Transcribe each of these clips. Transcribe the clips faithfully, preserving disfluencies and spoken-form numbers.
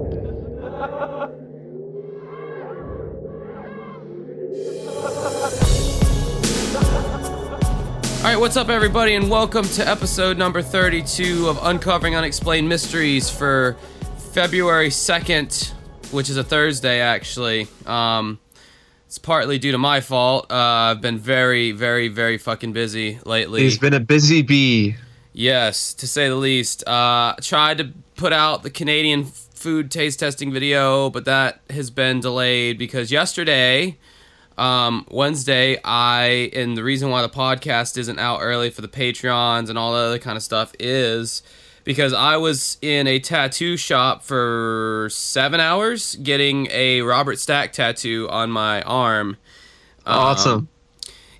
All right, what's up, everybody, and welcome to episode number thirty-two of Uncovering Unexplained Mysteries for February second, which is a Thursday, actually. Um, it's partly due to my fault. Uh, I've been very, very, very fucking busy lately. He's been a busy bee. Yes, to say the least. Uh, tried to put out the Canadian food taste testing video, but that has been delayed because yesterday... Um, Wednesday, I, and the reason why the podcast isn't out early for the Patreons and all that other kind of stuff is because I was in a tattoo shop for seven hours getting a Robert Stack tattoo on my arm. Awesome. Um,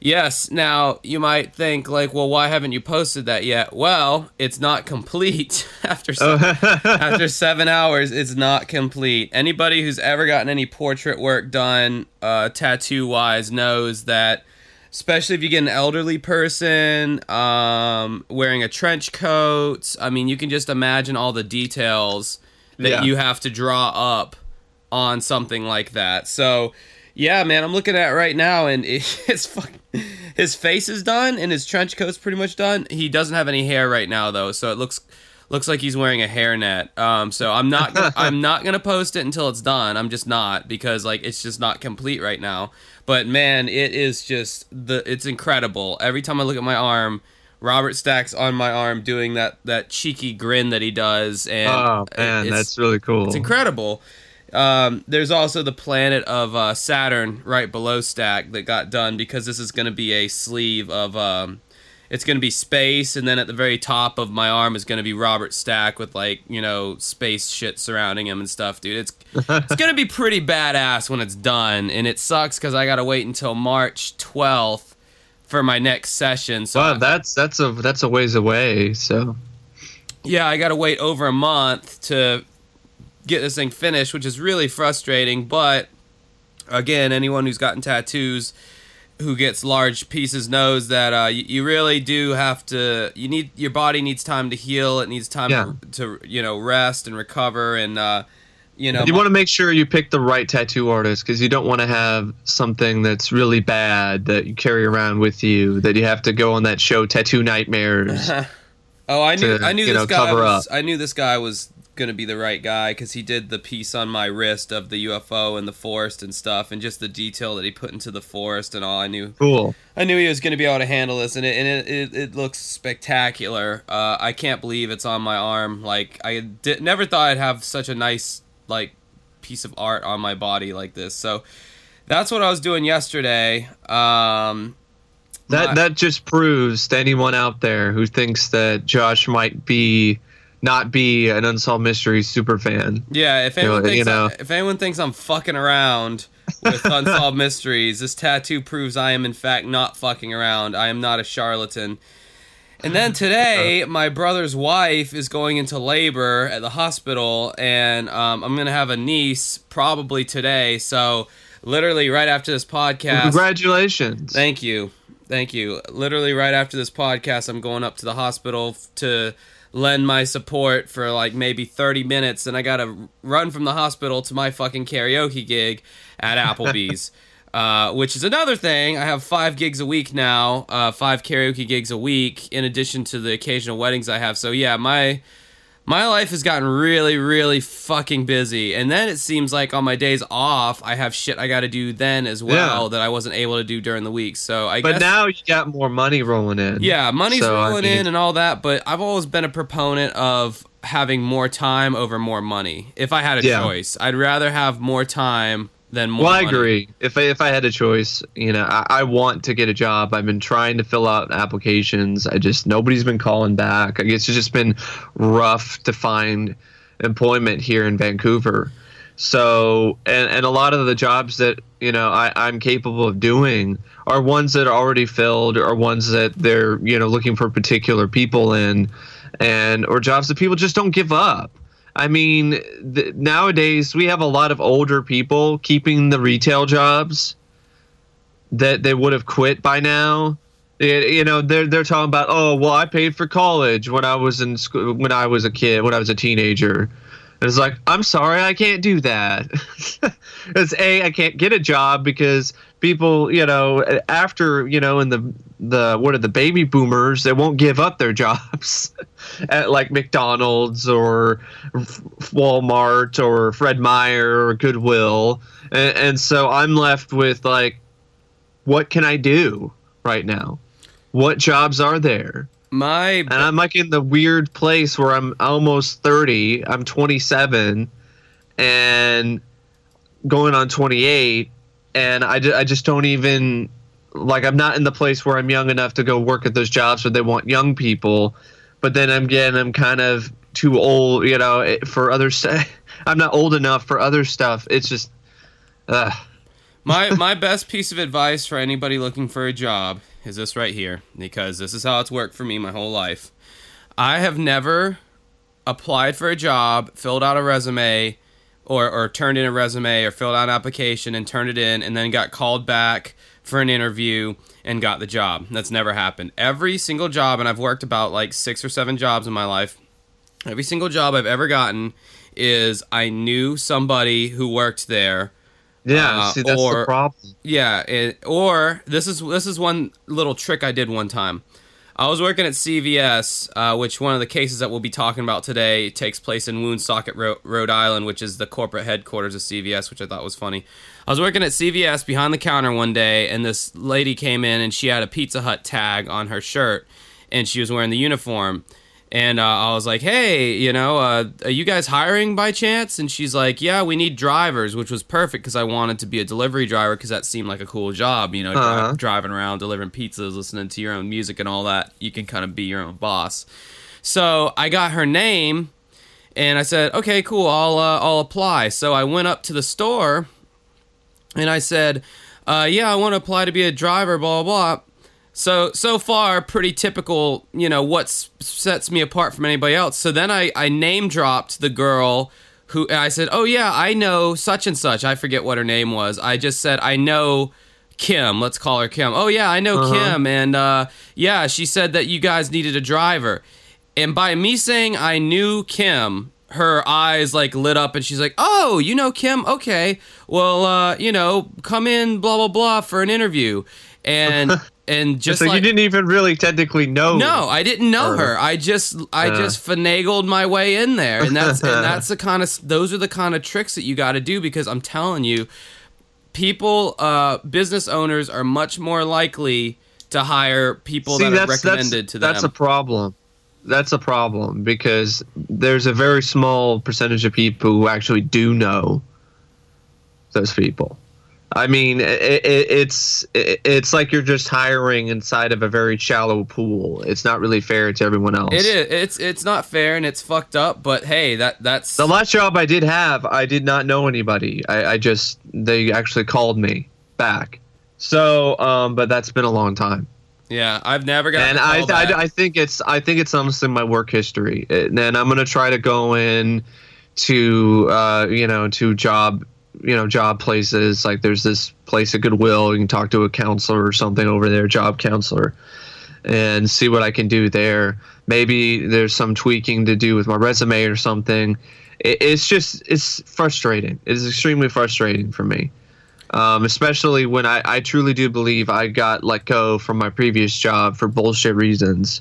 yes. Now, you might think, like, well, why haven't you posted that yet? Well, it's not complete. after, seven, after seven hours, it's not complete. Anybody who's ever gotten any portrait work done... Uh, tattoo-wise knows that, especially if you get an elderly person um, wearing a trench coat, I mean, you can just imagine all the details that yeah. you have to draw up on something like that. So, yeah, man, I'm looking at it right now, and it, his, fucking, his face is done, and his trench coat's pretty much done. He doesn't have any hair right now, though, so it looks... Looks like he's wearing a hairnet. Um, so I'm not. Gonna, I'm not gonna post it until it's done. I'm just not because like it's just not complete right now. But man, it is just the. It's incredible. Every time I look at my arm, Robert Stack's on my arm doing that, that cheeky grin that he does. And oh man, that's really cool. It's incredible. Um, there's also the planet of uh, Saturn right below Stack that got done because this is gonna be a sleeve of. Um, It's going to be space, and then at the very top of my arm is going to be Robert Stack with, like, you know, space shit surrounding him and stuff, dude. It's it's going to be pretty badass when it's done, and it sucks because I got to wait until March twelfth for my next session. So wow, that's that's a that's a ways away, so... Yeah, I got to wait over a month to get this thing finished, which is really frustrating, but, again, anyone who's gotten tattoos... who gets large pieces knows that uh, you, you really do have to. You need your body needs time to heal. It needs time yeah. to, to you know rest and recover and uh, you know. You want to make sure you pick the right tattoo artist because you don't want to have something that's really bad that you carry around with you that you have to go on that show Tattoo Nightmares. oh, I knew to, I knew this know, guy. Was, I knew this guy was gonna be the right guy because he did the piece on my wrist of the U F O and the forest and stuff, and just the detail that he put into the forest and all. I knew, cool. I knew he was gonna be able to handle this, and it and it, it, it looks spectacular. Uh, I can't believe it's on my arm. Like I did, never thought I'd have such a nice like piece of art on my body like this. So that's what I was doing yesterday. Um, that my, that just proves to anyone out there who thinks that Josh might be. Not be an Unsolved Mysteries super fan. Yeah, if anyone, you know, thinks, you know. I, if anyone thinks I'm fucking around with Unsolved Mysteries, this tattoo proves I am in fact not fucking around. I am not a charlatan. And then today, my brother's wife is going into labor at the hospital, and um, I'm going to have a niece probably today. So literally right after this podcast... Congratulations. Thank you. Thank you. Literally right after this podcast, I'm going up to the hospital to... lend my support for like maybe thirty minutes, and I gotta run from the hospital to my fucking karaoke gig at Applebee's, uh, which is another thing. I have five gigs a week now, uh, five karaoke gigs a week, in addition to the occasional weddings I have. So yeah, my my life has gotten really, really fucking busy, and then it seems like on my days off, I have shit I gotta do then as well yeah. that I wasn't able to do during the week. So I but guess, now you got more money rolling in. Yeah, money's so, rolling I mean, in and all that, but I've always been a proponent of having more time over more money. If I had a yeah. choice, I'd rather have more time than more well, money. Well, I agree. If I, if I had a choice, you know, I, I want to get a job. I've been trying to fill out applications. I just, nobody's been calling back. I guess it's just been rough to find employment here in Vancouver. So, and, and a lot of the jobs that, you know, I, I'm capable of doing are ones that are already filled or ones that they're, you know, looking for particular people in and, or jobs that people just don't give up. I mean, th- nowadays we have a lot of older people keeping the retail jobs that they would have quit by now. It, you know, they're they're talking about, oh, well, I paid for college when I was in school, when I was a kid, when I was a teenager. And it's like, I'm sorry, I can't do that. It's A, I can't get a job because people, you know, after, you know, in the, the what are the baby boomers, they won't give up their jobs at like McDonald's or Walmart or Fred Meyer or Goodwill. And, and so I'm left with like, what can I do right now? What jobs are there? My and I'm like in the weird place where I'm almost thirty. I'm twenty-seven and going on twenty-eight. And I, I just don't even like I'm not in the place where I'm young enough to go work at those jobs where they want young people. But then I'm getting I'm kind of too old, you know, for other stuff. I'm not old enough for other stuff. It's just uh. my my best piece of advice for anybody looking for a job is this right here, because this is how it's worked for me my whole life. I have never applied for a job, filled out a resume, or, or turned in a resume, or filled out an application and turned it in, and then got called back for an interview and got the job. That's never happened. Every single job, and I've worked about like six or seven jobs in my life, every single job I've ever gotten is I knew somebody who worked there. Yeah, uh, see, that's or, the problem. Yeah, it, or this is this is one little trick I did one time. I was working at C V S, uh, which one of the cases that we'll be talking about today takes place in Woonsocket, Ro- Rhode Island, which is the corporate headquarters of C V S, which I thought was funny. I was working at C V S behind the counter one day, and this lady came in, and she had a Pizza Hut tag on her shirt, and she was wearing the uniform. And uh, I was like, hey, you know, uh, are you guys hiring by chance? And she's like, yeah, we need drivers, which was perfect because I wanted to be a delivery driver because that seemed like a cool job, you know, uh-huh. dri- driving around, delivering pizzas, listening to your own music and all that. You can kind of be your own boss. So I got her name and I said, okay, cool, I'll, uh, I'll apply. So I went up to the store and I said, uh, yeah, I want to apply to be a driver, blah, blah, blah. So, so far, pretty typical, you know, what sets me apart from anybody else. So then I, I name-dropped the girl who, and I said, oh, yeah, I know such and such. I forget what her name was. I just said, I know Kim. Let's call her Kim. Oh, yeah, I know uh-huh. Kim. And, uh, yeah, she said that you guys needed a driver. And by me saying I knew Kim, her eyes, like, lit up, and she's like, oh, you know Kim? Okay. Well, uh, you know, come in, blah, blah, blah, for an interview. And... And just so like, you didn't even really technically know. No, I didn't know her. her. I just I uh. just finagled my way in there, and that's and that's the kind of those are the kind of tricks that you got to do because I'm telling you, people, uh, business owners are much more likely to hire people See, that are that's, recommended that's, to them. That's a problem. That's a problem because there's a very small percentage of people who actually do know those people. I mean, it, it, it's it, it's like you're just hiring inside of a very shallow pool. It's not really fair to everyone else. It is. It's it's not fair and it's fucked up. But hey, that that's the last job I did have. I did not know anybody. I, I just they actually called me back. So, um, but that's been a long time. Yeah, I've never gotten. And a call I, back. I I think it's I think it's almost in my work history. And then I'm gonna try to go in to uh you know to job. you know, job places. Like there's this place at Goodwill. You can talk to a counselor or something over there, job counselor, and see what I can do there. Maybe there's some tweaking to do with my resume or something. It, it's just, it's frustrating. It is extremely frustrating for me. Um, especially when I, I truly do believe I got let go from my previous job for bullshit reasons.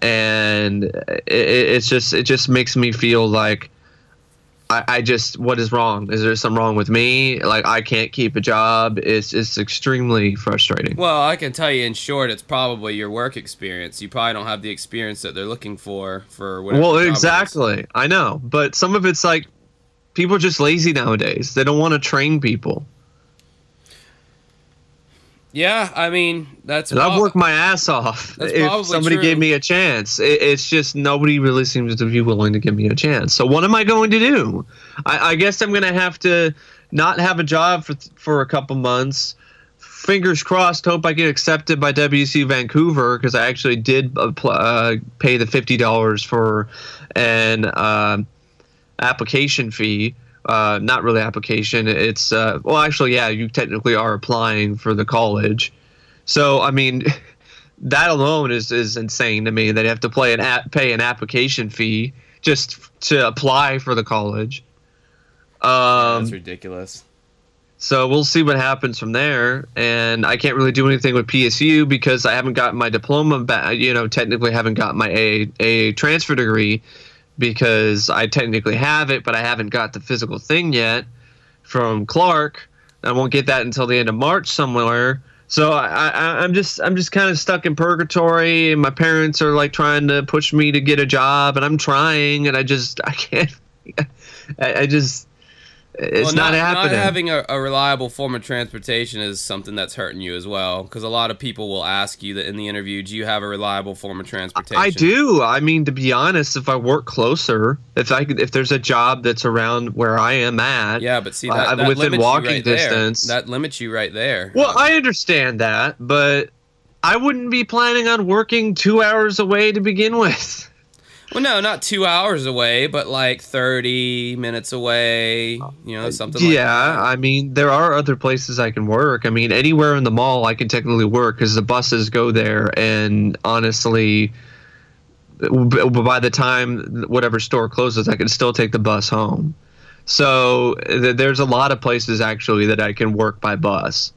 And it, it's just, it just makes me feel like, I, I just, what is wrong? Is there something wrong with me? Like, I can't keep a job. It's it's extremely frustrating. Well, I can tell you in short, it's probably your work experience. You probably don't have the experience that they're looking for for whatever. Well, exactly. Is. I know. But some of it's like, people are just lazy nowadays. They don't want to train people. Yeah, I mean, that's... Prob- I've worked my ass off if somebody true. gave me a chance. It, it's just nobody really seems to be willing to give me a chance. So what am I going to do? I, I guess I'm going to have to not have a job for for a couple months. Fingers crossed, hope I get accepted by W C Vancouver because I actually did uh, pay the fifty dollars for an uh, application fee. Uh, not really application. It's uh, well, actually, yeah, you technically are applying for the college. So, I mean, that alone is, is insane to me. They have to play an app, pay an application fee just to apply for the college. Um, yeah, that's ridiculous. So we'll see what happens from there, and I can't really do anything with P S U because I haven't gotten my diploma back. You know, technically, I haven't gotten my A A transfer degree because I technically have it, but I haven't got the physical thing yet from Clark. I won't get that until the end of March somewhere. So I, I, I'm just I'm just kind of stuck in purgatory, and my parents are like trying to push me to get a job, and I'm trying, and I just I can't. I, I just. It's well, not, not happening. Not having a, a reliable form of transportation is something that's hurting you as well, because a lot of people will ask you that in the interview, do you have a reliable form of transportation? I do. I mean, to be honest, if I work closer, if I could, if there's a job that's around where I am at, yeah, but see, that, uh, that within walking right distance, there. That limits you right there. Well, I understand that, but I wouldn't be planning on working two hours away to begin with. Well, no, not two hours away, but like thirty minutes away, you know, something yeah, like that. Yeah, I mean, there are other places I can work. I mean, anywhere in the mall I can technically work because the buses go there. And honestly, by the time whatever store closes, I can still take the bus home. So there's a lot of places actually that I can work by bus.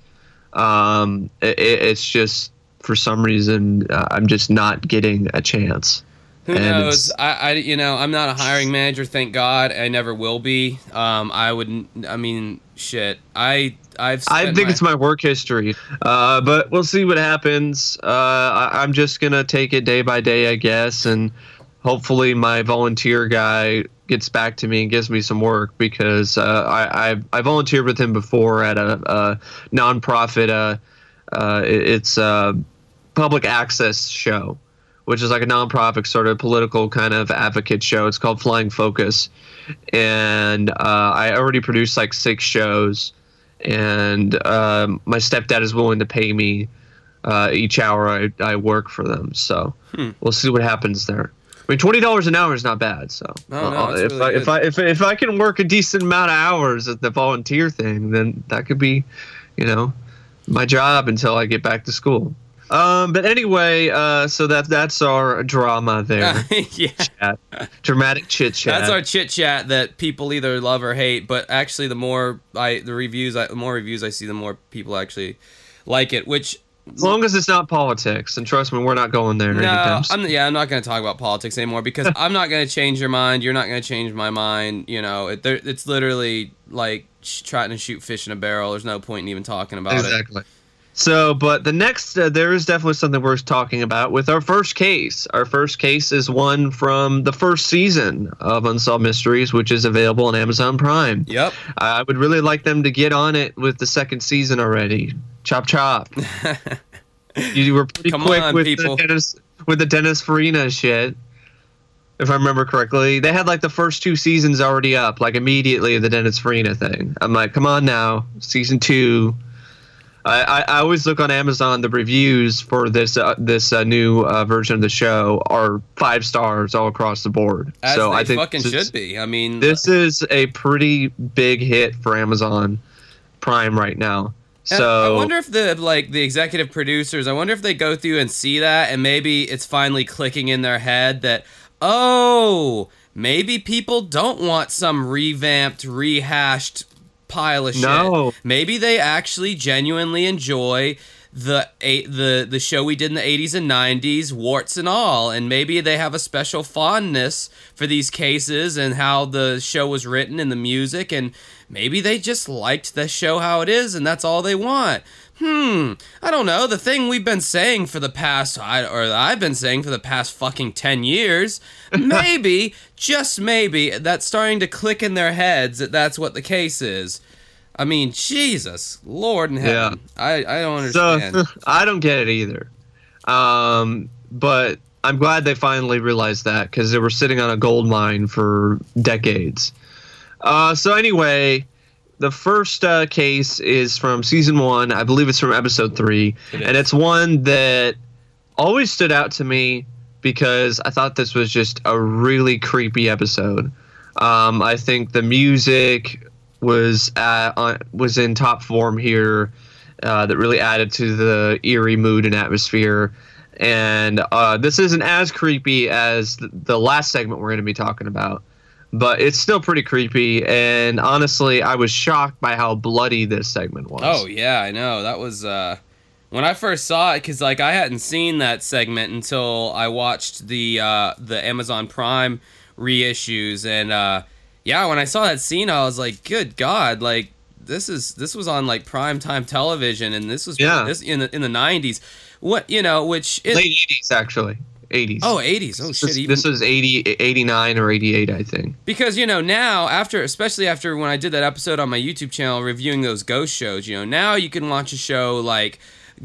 Um, it, it's just for some reason uh, I'm just not getting a chance. Who and knows? I, I, you know, I'm not a hiring manager. Thank God, I never will be. Um, I wouldn't. I mean, shit. I, I've. I think my, it's my work history. Uh, but we'll see what happens. Uh, I, I'm just gonna take it day by day, I guess, and hopefully my volunteer guy gets back to me and gives me some work because uh, I, I, I volunteered with him before at a, a nonprofit. Uh, uh, it's a public access show, which is like a nonprofit sort of political kind of advocate show. It's called Flying Focus. And uh, I already produced like six shows. And um, my stepdad is willing to pay me uh, each hour I, I work for them. So hmm. we'll see what happens there. I mean, twenty dollars an hour is not bad. So no, no, if, really I, if, I, if, if I can work a decent amount of hours at the volunteer thing, then that could be, you know, my job until I get back to school. Um, but anyway, uh, so that that's our drama there. Yeah. Chat. Dramatic chit chat. That's our chit chat that people either love or hate. But actually, the more I the reviews, I, the more reviews I see, the more people actually like it. Which, as long as it's not politics, and trust me, we're not going there. No, I'm, yeah, I'm not going to talk about politics anymore because I'm not going to change your mind. You're not going to change my mind. You know, it, it's literally like trying to shoot fish in a barrel. There's no point in even talking about exactly. it. Exactly. So, but the next, uh, there is definitely something worth talking about with our first case. Our first case is one from the first season of Unsolved Mysteries, which is available on Amazon Prime. Yep. Uh, I would really like them to get on it with the second season already. Chop, chop. You were pretty Come quick on, with, the Dennis, with the Dennis Farina shit, if I remember correctly. They had like the first two seasons already up, like immediately the Dennis Farina thing. I'm like, come on now, season two. I, I always look on Amazon. The reviews for this uh, this uh, new uh, version of the show are five stars all across the board. As so they I think fucking this, should be. I mean, this is a pretty big hit for Amazon Prime right now. So I wonder if the like the executive producers. I wonder if they go through and see that, and maybe it's finally clicking in their head that oh, maybe people don't want some revamped, rehashed pile of shit. No. Maybe they actually genuinely enjoy the a, the the show we did in the eighties and nineties, warts and all, and maybe they have a special fondness for these cases and how the show was written and the music, and maybe they just liked the show how it is, and that's all they want. Hmm, I don't know. The thing we've been saying for the past, I, or I've been saying for the past fucking ten years, maybe, just maybe, that's starting to click in their heads that that's what the case is. I mean, Jesus, Lord in heaven. Yeah. I, I don't understand. So, I don't get it either. Um, but I'm glad they finally realized that because they were sitting on a gold mine for decades. Uh, so anyway... The first uh, case is from season one. I believe it's from episode three. It and it's one that always stood out to me because I thought this was just a really creepy episode. Um, I think the music was at, on, was in top form here uh, that really added to the eerie mood and atmosphere. And uh, this isn't as creepy as the last segment we're going to be talking about, but it's still pretty creepy. And honestly, I was shocked by how bloody this segment was. Oh, yeah, I know. That was uh, when I first saw it, because like, I hadn't seen that segment until I watched the uh, the Amazon Prime reissues. And uh, yeah, when I saw that scene, I was like, good God, like this is this was on like primetime television. And this was yeah. this in the, in the nineties. What, you know, which is late eighties, actually. eighties. Oh, eighties. Oh, shit. This, even... this was eighty, eighty-nine or eighty-eight, I think. Because, you know, now, after, especially after when I did that episode on my YouTube channel reviewing those ghost shows, you know, now you can watch a show like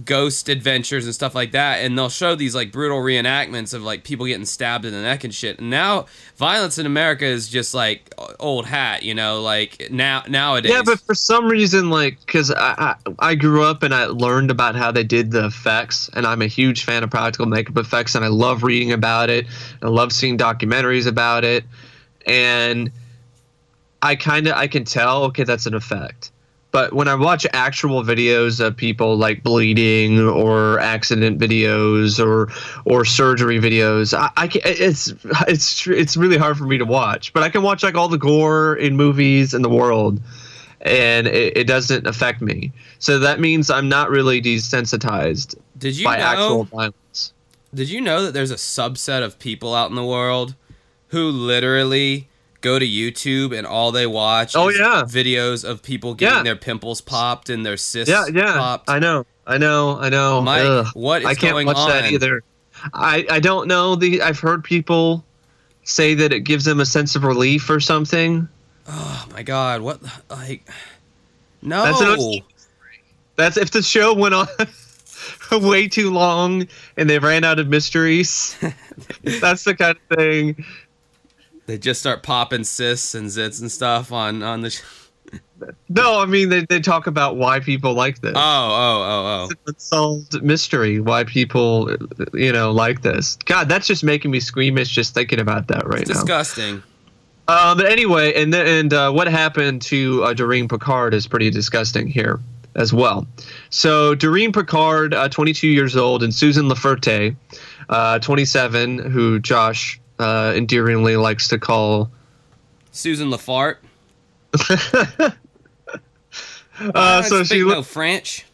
Ghost Adventures and stuff like that, and they'll show these, like, brutal reenactments of, like, people getting stabbed in the neck and shit. And now, violence in America is just, like, old hat, you know, like, now nowadays. Yeah, but for some reason, like, because I, I I grew up and I learned about how they did the effects, and I'm a huge fan of practical makeup effects, and I love reading about it, and I love seeing documentaries about it, and I kind of, I can tell, okay, that's an effect. But when I watch actual videos of people like bleeding or accident videos or or surgery videos, I, I can, it's it's it's really hard for me to watch. But I can watch like all the gore in movies in the world, and it, it doesn't affect me. So that means I'm not really desensitized did you by know, actual violence. Did you know that there's a subset of people out in the world who literally go to YouTube and all they watch oh, is yeah. videos of people getting yeah. their pimples popped and their cysts yeah, yeah. popped? I know, I know, I know. Mike, Ugh. what is going on? I can't watch on? that either. I, I don't know. The I've heard people say that it gives them a sense of relief or something. Oh, my God. What? Like, no. That's, an, that's if the show went on way too long and they ran out of mysteries. That's the kind of thing. They just start popping cysts and zits and stuff on, on the show. No, I mean, they, they talk about why people like this. Oh, oh, oh, oh. It's an unsolved mystery why people, you know, like this. God, that's just making me squeamish just thinking about that right it's now. Disgusting. Uh, but anyway, and the, and uh, what happened to uh, Doreen Picard is pretty disgusting here as well. So Doreen Picard, uh, twenty-two years old, and Susan Laferte, uh, twenty-seven, who Josh... Uh, endearingly likes to call Susan Lafarte. uh, I so speak she li- no French.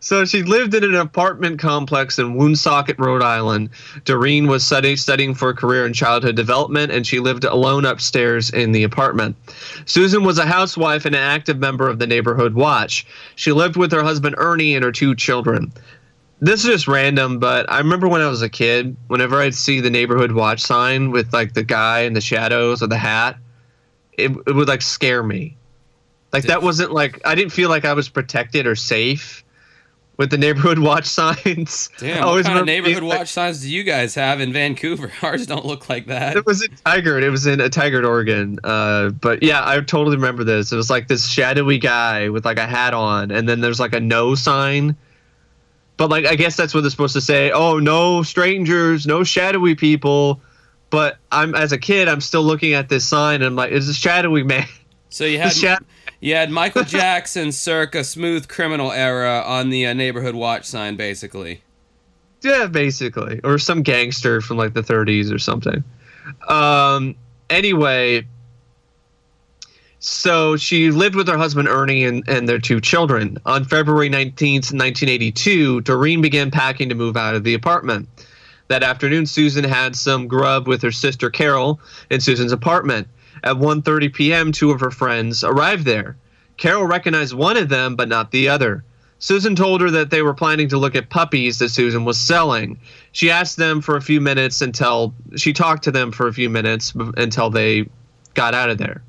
So she lived in an apartment complex in Woonsocket, Rhode Island. Doreen was study- studying for a career in childhood development, and she lived alone upstairs in the apartment. Susan was a housewife and an active member of the neighborhood watch. She lived with her husband Ernie and her two children. This is just random, but I remember when I was a kid, whenever I'd see the neighborhood watch sign with, like, the guy in the shadows or the hat, it, it would, like, scare me. Like, that wasn't, like, I didn't feel like I was protected or safe with the neighborhood watch signs. Damn, what kind of neighborhood watch like, signs do you guys have in Vancouver? Ours don't look like that. It was in Tigard. It was in a Tigard, Oregon. Uh, but, yeah, I totally remember this. It was, like, this shadowy guy with, like, a hat on, and then there's, like, a no sign. But, like, I guess that's what they're supposed to say. Oh, no strangers, no shadowy people. But I'm as a kid, I'm still looking at this sign, and I'm like, it's a shadowy man. So you had shadow- you had Michael Jackson circa Smooth Criminal era on the uh, neighborhood watch sign, basically. Yeah, basically. Or some gangster from, like, the thirties or something. Um, anyway... So she lived with her husband, Ernie, and, and their two children. On February nineteenth, nineteen eighty-two, Doreen began packing to move out of the apartment. That afternoon, Susan had some grub with her sister, Carol, in Susan's apartment. At one thirty p.m., two of her friends arrived there. Carol recognized one of them, but not the other. Susan told her that they were planning to look at puppies that Susan was selling. She asked them for a few minutes until she talked to them for a few minutes until they got out of there.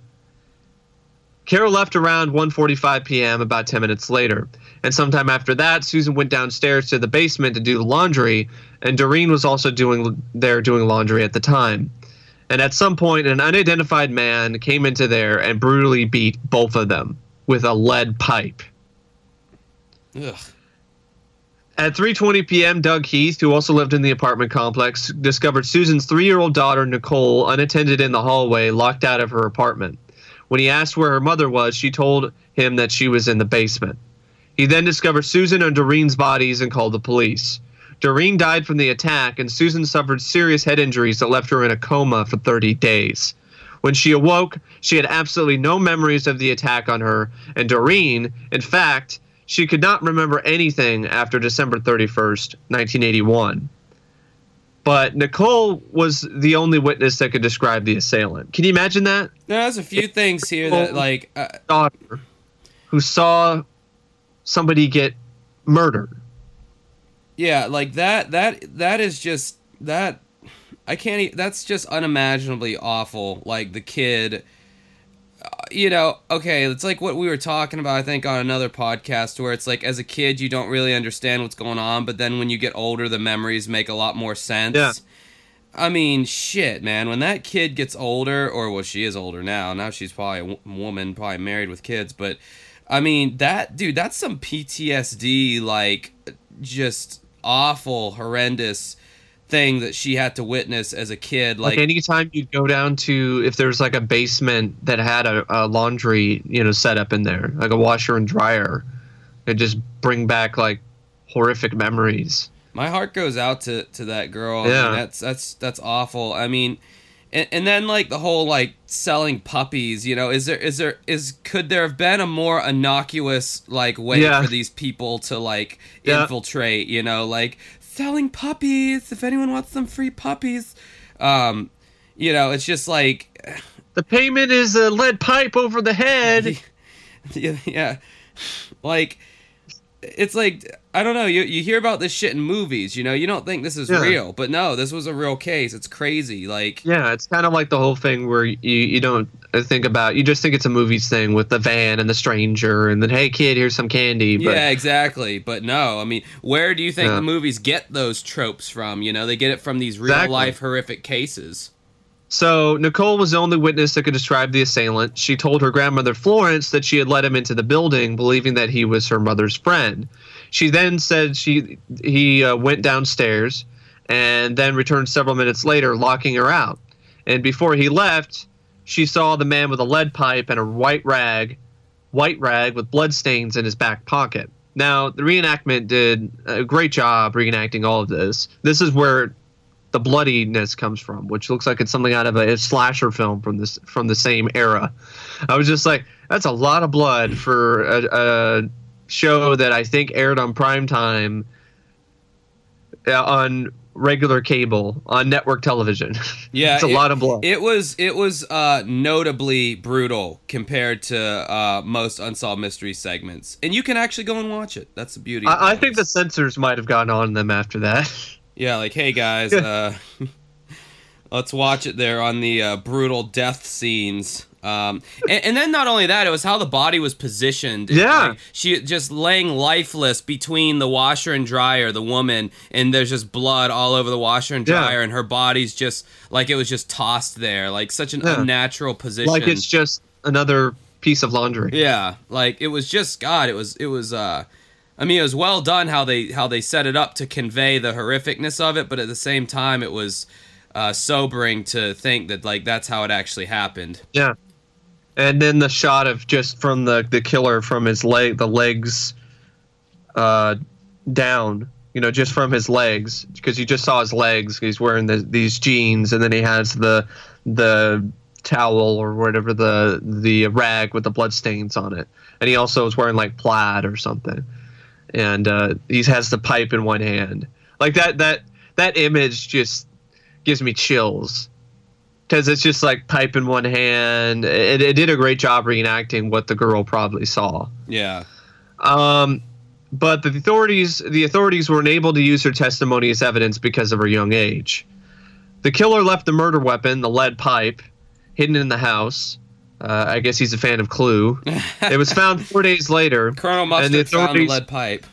Carol left around one forty-five p.m., about ten minutes later. And sometime after that, Susan went downstairs to the basement to do the laundry, and Doreen was also doing there doing laundry at the time. And at some point, an unidentified man came into there and brutally beat both of them with a lead pipe. Ugh. At three twenty p.m., Doug Heath, who also lived in the apartment complex, discovered Susan's three-year-old daughter, Nicole, unattended in the hallway, locked out of her apartment. When he asked where her mother was, she told him that she was in the basement. He then discovered Susan and Doreen's bodies and called the police. Doreen died from the attack, and Susan suffered serious head injuries that left her in a coma for thirty days. When she awoke, she had absolutely no memories of the attack on her, and Doreen, in fact, she could not remember anything after December thirty-first, nineteen eighty-one. But Nicole was the only witness that could describe the assailant. Can you imagine that? There's a few things here that, like... Uh, daughter who saw somebody get murdered. Yeah, like that, that, that is just, that, I can't, that's just unimaginably awful. Like the kid, uh, you know, okay, it's like what we were talking about, I think, on another podcast where it's like, as a kid, you don't really understand what's going on, but then when you get older, the memories make a lot more sense. Yeah. I mean, shit, man, when that kid gets older, or well, she is older now, now she's probably a w- woman, probably married with kids, but I mean, that, dude, that's some P T S D, like, just awful, horrendous thing that she had to witness as a kid. Like, like anytime you'd go down to, if there's like a basement that had a, a laundry, you know, set up in there, like a washer and dryer, it'd just bring back like horrific memories. My heart goes out to, to that girl. Yeah. I mean, that's, that's, that's awful. I mean, and, and then like the whole like selling puppies, you know, is there, is there, is, could there have been a more innocuous like way yeah. for these people to like yeah. infiltrate, you know, like selling puppies, if anyone wants some free puppies. Um, you know, it's just like, the payment is a lead pipe over the head. Yeah. yeah. Like, it's like, I don't know, you you hear about this shit in movies, you know, you don't think this is yeah. real, but no, this was a real case. It's crazy, like... Yeah, it's kind of like the whole thing where you, you don't think about, you just think it's a movies thing with the van and the stranger, and then, hey kid, here's some candy, but... Yeah, exactly, but no, I mean, where do you think yeah. the movies get those tropes from, you know? They get it from these real-life exactly. horrific cases. So, Nicole was the only witness that could describe the assailant. She told her grandmother Florence that she had let him into the building, believing that he was her mother's friend. She then said she he uh, went downstairs and then returned several minutes later, locking her out. And before he left, she saw the man with a lead pipe and a white rag, white rag with bloodstains in his back pocket. Now, the reenactment did a great job reenacting all of this. This is where the bloodiness comes from, which looks like it's something out of a, a slasher film from this from the same era. I was just like, that's a lot of blood for a, a show that I think aired on primetime uh, on regular cable on network television. Yeah, it's a it, lot of blood. It was it was uh, notably brutal compared to uh, most Unsolved Mysteries segments, and you can actually go and watch it. That's the beauty. I, I think the censors might have gone on them after that. Yeah, like, hey guys, uh, let's watch it there on the uh, brutal death scenes. Um, and, and then not only that, it was how the body was positioned. Yeah. Like, she just laying lifeless between the washer and dryer, the woman, and there's just blood all over the washer and dryer, yeah. and her body's just, like, it was just tossed there. Like, such an yeah. unnatural position. Like, it's just another piece of laundry. Yeah, like, it was just, God, it was, it was, uh... I mean, it was well done how they how they set it up to convey the horrificness of it, but at the same time, it was uh, sobering to think that like that's how it actually happened. Yeah, and then the shot of just from the, the killer from his leg, the legs uh, down, you know, just from his legs, because you just saw his legs. He's wearing the, these jeans, and then he has the the towel or whatever the the rag with the blood stains on it, and he also is wearing like plaid or something. And uh, he has the pipe in one hand. Like that, that, that image just gives me chills because it's just like pipe in one hand. It, it did a great job reenacting what the girl probably saw. Yeah. Um, but the authorities, the authorities were unable to use her testimony as evidence because of her young age. The killer left the murder weapon, the lead pipe, hidden in the house. Uh, I guess he's a fan of Clue. It was found four days later. Colonel Mustard found the lead pipe.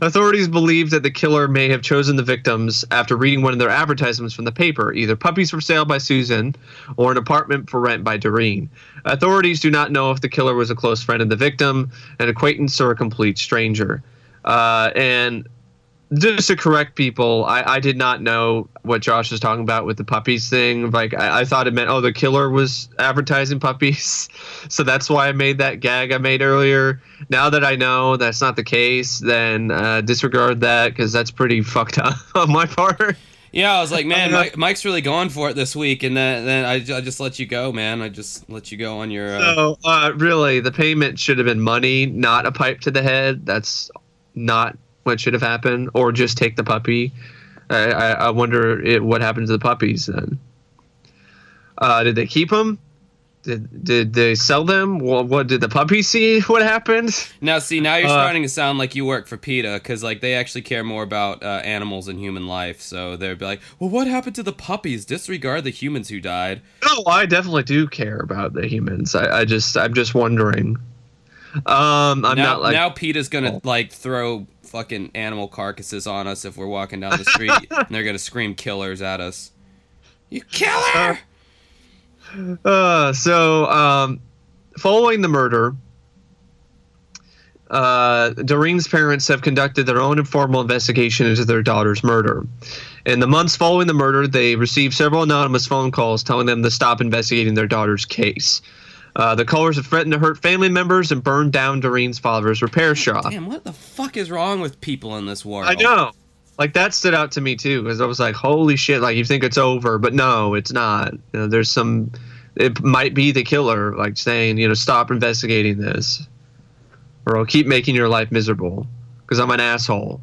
Authorities believe that the killer may have chosen the victims after reading one of their advertisements from the paper, either puppies for sale by Susan or an apartment for rent by Doreen. Authorities do not know if the killer was a close friend of the victim, an acquaintance, or a complete stranger. Uh, and just to correct people, I, I did not know what Josh was talking about with the puppies thing. Like, I, I thought it meant, oh, the killer was advertising puppies. So that's why I made that gag I made earlier. Now that I know that's not the case, then uh, disregard that, because that's pretty fucked up on my part. Yeah, I was like, man, Mike, Mike's really going for it this week, and then, then I, I just let you go, man. I just let you go on your... Uh... So, uh, really, the payment should have been money, not a pipe to the head. That's not what should have happened, or just take the puppy. I, I, I wonder it, what happened to the puppies then. Uh, did they keep them? Did, did they sell them? What, what did the puppy see? What happened? Now, see, now you're uh, starting to sound like you work for PETA, because like they actually care more about uh, animals and human life. So they'd be like, "Well, what happened to the puppies? Disregard the humans who died." No, I definitely do care about the humans. I, I just, I'm just wondering. Um, I'm now, not like now PETA's gonna like throw fucking animal carcasses on us if we're walking down the street, and they're gonna scream killers at us. You killer! Uh, so, um, following the murder, uh, Doreen's parents have conducted their own informal investigation into their daughter's murder. In the months following the murder, they received several anonymous phone calls telling them to stop investigating their daughter's case. Uh, the callers have threatened to hurt family members and burn down Doreen's father's repair shop. Damn, what the fuck is wrong with people in this world? I know. Like, that stood out to me, too, because I was like, holy shit, like, you think it's over, but no, it's not. You know, there's some, it might be the killer, like, saying, you know, stop investigating this, or I'll keep making your life miserable, because I'm an asshole.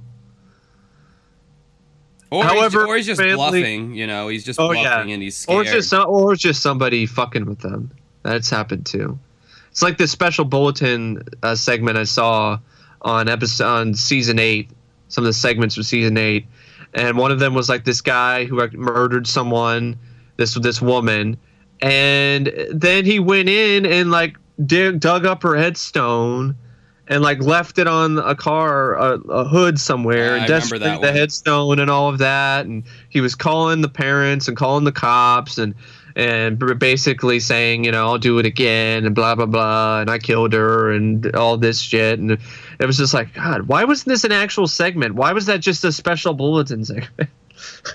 Or, However, he's, or he's just family, bluffing, you know, he's just oh, bluffing yeah. and he's scared. Or it's, just, or it's just somebody fucking with them. That's happened, too. It's like this special bulletin uh, segment I saw on episode on Season eight. Some of the segments from season eight, and one of them was like this guy who murdered someone, this this woman, and then he went in and like dig, dug up her headstone and like left it on a car, a, a hood somewhere, yeah, and desecrated the headstone and all of that, and he was calling the parents and calling the cops and and basically saying, you know, I'll do it again and blah, blah, blah, and I killed her and all this shit. And it was just like, God, why wasn't this an actual segment? Why was that just a special bulletin segment?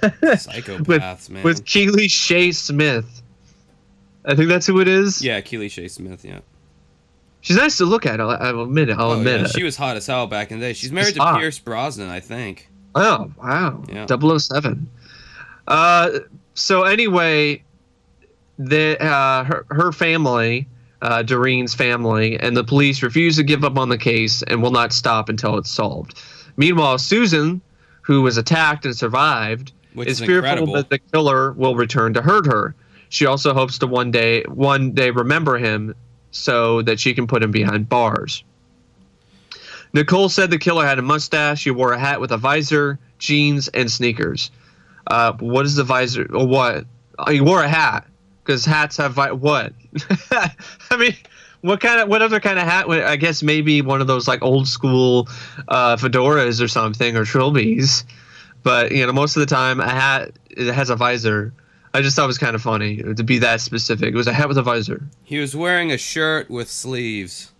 Psychopaths, with, man. With Keely Shea Smith. I think that's who it is? Yeah, Keely Shea Smith, yeah. She's nice to look at, I'll, I'll admit it. I'll oh, admit yeah. it. She was hot as hell back in the day. She's married She's to hot. Pierce Brosnan, I think. Oh, wow. Yeah. double oh seven. Uh, so anyway... The, uh, her, her family, uh, Doreen's family, and the police refuse to give up on the case and will not stop until it's solved. Meanwhile, Susan, who was attacked and survived, Which is, is fearful incredible. that the killer will return to hurt her. She also hopes to one day, one day remember him so that she can put him behind bars. Nicole said the killer had a mustache. He wore a hat with a visor, jeans, and sneakers. Uh, what is the visor? Or what? He wore a hat. Because hats have vi- what? I mean, what kind of what other kind of hat? I guess maybe one of those like old school uh, fedoras or something, or trilbies. But you know, most of the time a hat it has a visor. I just thought it was kind of funny to be that specific. It was a hat with a visor. He was wearing a shirt with sleeves,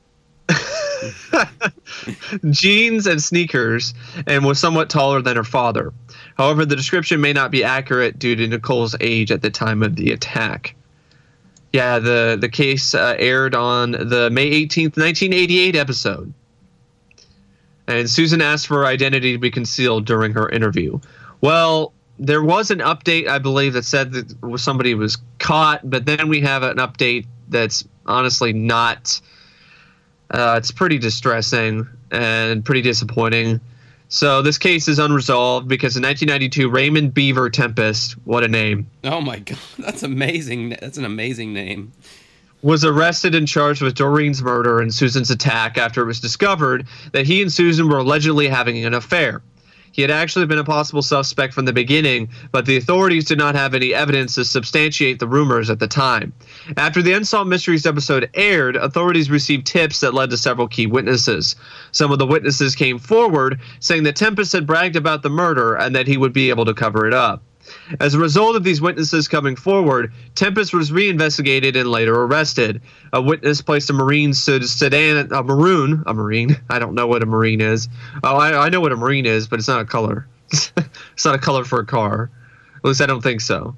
jeans, and sneakers, and was somewhat taller than her father. However, the description may not be accurate due to Nicole's age at the time of the attack. Yeah, the, the case uh, aired on the May eighteenth, nineteen eighty-eight episode. And Susan asked for her identity to be concealed during her interview. Well, there was an update, I believe, that said that somebody was caught, but then we have an update that's honestly not... Uh, it's pretty distressing and pretty disappointing. So this case is unresolved because in nineteen ninety-two, Raymond Beaver Tempest, what a name. Oh, my God. That's amazing. That's an amazing name. Was arrested and charged with Doreen's murder and Susan's attack after it was discovered that he and Susan were allegedly having an affair. He had actually been a possible suspect from the beginning, but the authorities did not have any evidence to substantiate the rumors at the time. After the Unsolved Mysteries episode aired, authorities received tips that led to several key witnesses. Some of the witnesses came forward saying that Tempest had bragged about the murder and that he would be able to cover it up. As a result of these witnesses coming forward, Tempest was reinvestigated and later arrested. A witness placed a Marine sedan, a maroon, a Marine. I don't know what a Marine is. Oh, I, I know what a Marine is, but it's not a color. It's not a color for a car. At least I don't think so.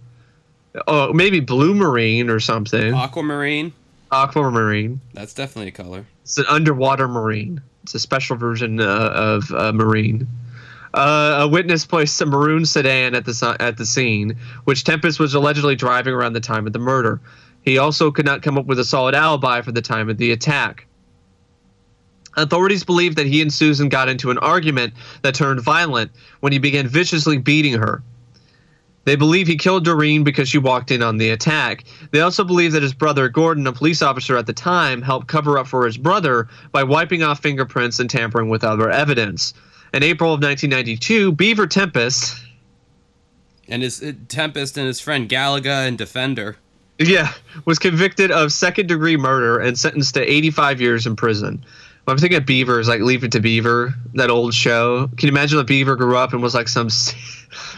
Oh, maybe blue Marine or something. Aquamarine. Aquamarine. That's definitely a color. It's an underwater Marine. It's a special version uh, of uh, Marine. Uh, a witness placed a maroon sedan at the at the scene, which Tempest was allegedly driving around the time of the murder. He also could not come up with a solid alibi for the time of the attack. Authorities believe that he and Susan got into an argument that turned violent when he began viciously beating her. They believe he killed Doreen because she walked in on the attack. They also believe that his brother, Gordon, a police officer at the time, helped cover up for his brother by wiping off fingerprints and tampering with other evidence. In April of nineteen ninety-two, Beaver Tempest and his uh, Tempest and his friend Galaga and Defender, yeah, was convicted of second-degree murder and sentenced to eighty-five years in prison. Well, I'm thinking of Beaver is like Leave It to Beaver, that old show. Can you imagine if Beaver grew up and was like some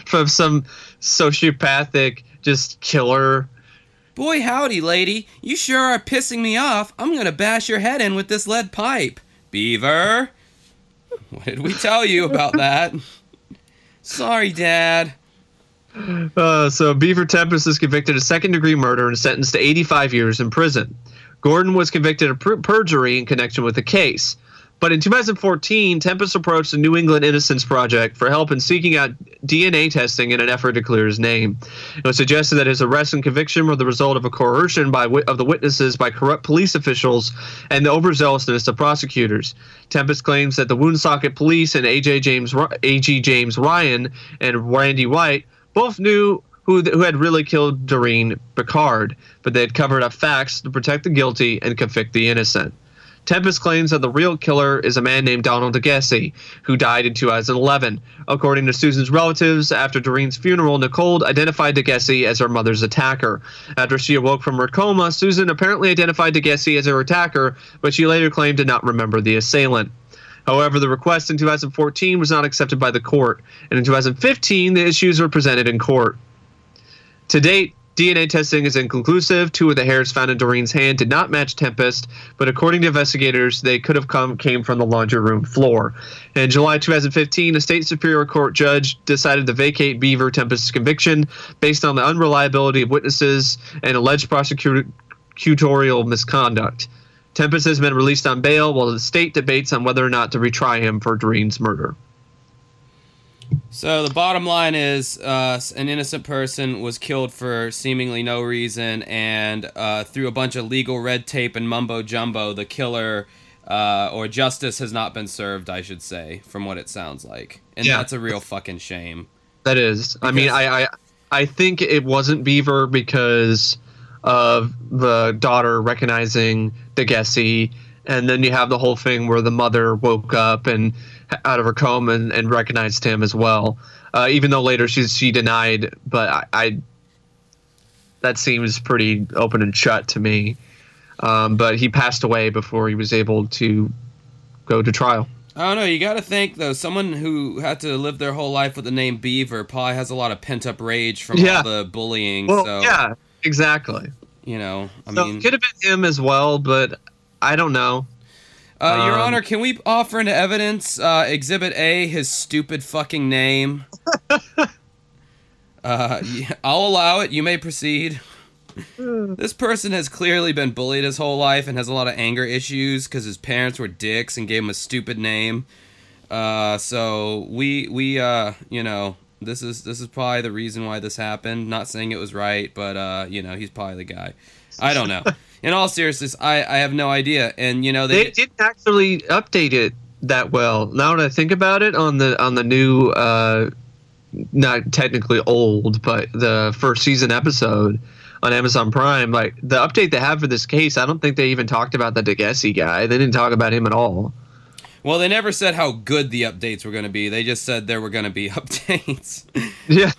from some sociopathic just killer? Boy, howdy, lady! You sure are pissing me off. I'm gonna bash your head in with this lead pipe, Beaver. What did we tell you about that? Sorry, Dad. Uh, so Beaver Tempest is convicted of second-degree murder and sentenced to eighty-five years in prison. Gordon was convicted of per- perjury in connection with the case. But in two thousand fourteen, Tempest approached the New England Innocence Project for help in seeking out D N A testing in an effort to clear his name. It was suggested that his arrest and conviction were the result of a coercion by of the witnesses by corrupt police officials and the overzealousness of prosecutors. Tempest claims that the Woonsocket police and A J James, A G James Ryan and Randy White both knew who, who had really killed Doreen Picard, but they had covered up facts to protect the guilty and convict the innocent. Tempest claims that the real killer is a man named Donald DeGessi, who died in two thousand eleven. According to Susan's relatives, after Doreen's funeral, Nicole identified DeGessi as her mother's attacker. After she awoke from her coma, Susan apparently identified DeGessi as her attacker, but she later claimed to not remember the assailant. However, the request in two thousand fourteen was not accepted by the court, and in two thousand fifteen, the issues were presented in court. To date, D N A testing is inconclusive. Two of the hairs found in Doreen's hand did not match Tempest, but according to investigators, they could have come came from the laundry room floor. In July two thousand fifteen, a state superior court judge decided to vacate Beaver Tempest's conviction based on the unreliability of witnesses and alleged prosecutorial misconduct. Tempest has been released on bail while the state debates on whether or not to retry him for Doreen's murder. So the bottom line is uh, an innocent person was killed for seemingly no reason, and uh, through a bunch of legal red tape and mumbo-jumbo, the killer uh, or justice has not been served, I should say, from what it sounds like. And yeah, that's a real fucking shame. That is. Because I mean, I, I I think it wasn't Beaver because of the daughter recognizing DeGessi, and then you have the whole thing where the mother woke up and out of her coma and, and recognized him as well, uh, even though later she she denied. But I, I that seems pretty open and shut to me. Um, but he passed away before he was able to go to trial. I don't know. You got to think though, someone who had to live their whole life with the name Beaver probably has a lot of pent up rage from yeah. all the bullying. Well, so, yeah, exactly. You know, I so mean, it could have been him as well, but I don't know. Uh, Your um, Honor, can we offer into evidence uh, Exhibit A, his stupid fucking name? uh, yeah, I'll allow it. You may proceed. This person has clearly been bullied his whole life and has a lot of anger issues because his parents were dicks and gave him a stupid name. Uh, so we we uh, you know, this is this is probably the reason why this happened. Not saying it was right, but uh, you know, he's probably the guy. I don't know. In all seriousness, I, I have no idea, and you know they, they didn't actually update it that well. Now that I think about it, on the on the new, uh, not technically old, but the first season episode on Amazon Prime, like the update they have for this case, I don't think they even talked about the DeGessi guy. They didn't talk about him at all. Well, they never said how good the updates were going to be. They just said there were going to be updates. Yeah.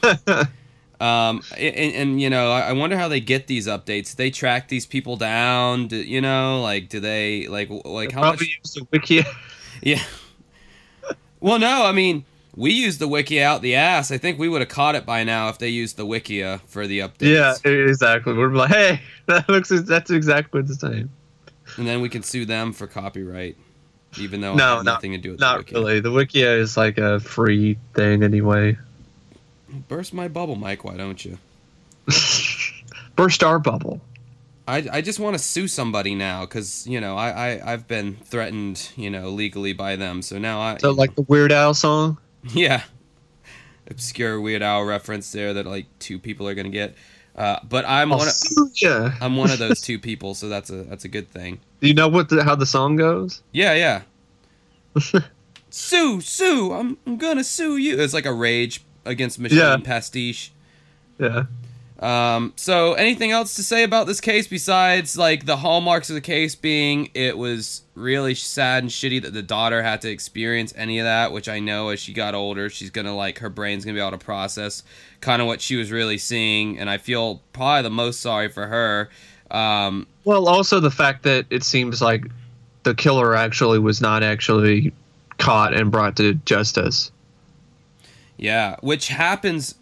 Um, and, and, you know, I wonder how they get these updates. They track these people down, do, you know, like, do they, like, like how much? Probably use the wiki. Yeah. Well, no, I mean, We used the wiki out the ass. I think we would have caught it by now if they used the wikia for the updates. Yeah, exactly. We're like, hey, that looks that's exactly the same. And then we can sue them for copyright, even though no, it has not, nothing to do with not the wikia. Really. The wikia is like a free thing anyway. Burst my bubble, Mike. Why don't you? Burst our bubble. I, I just want to sue somebody now because, you know, I, I, I've been threatened, you know, legally by them. So now I... So like know. the Weird Al song? Yeah. Obscure Weird Al reference there that like two people are going to get. Uh, but I'm one, of, I'm one of those two people, so that's a that's a good thing. Do you know what the, how the song goes? Yeah, yeah. Sue, sue, I'm, I'm going to sue you. It's like a Rage Against Machine yeah. pastiche. Yeah. Um, so anything else to say about this case besides like the hallmarks of the case being it was really sad and shitty that the daughter had to experience any of that, which I know as she got older, she's going to like, her brain's going to be able to process kind of what she was really seeing. And I feel probably the most sorry for her. Um, well, also the fact that it seems like the killer actually was not actually caught and brought to justice. Yeah. Which happens.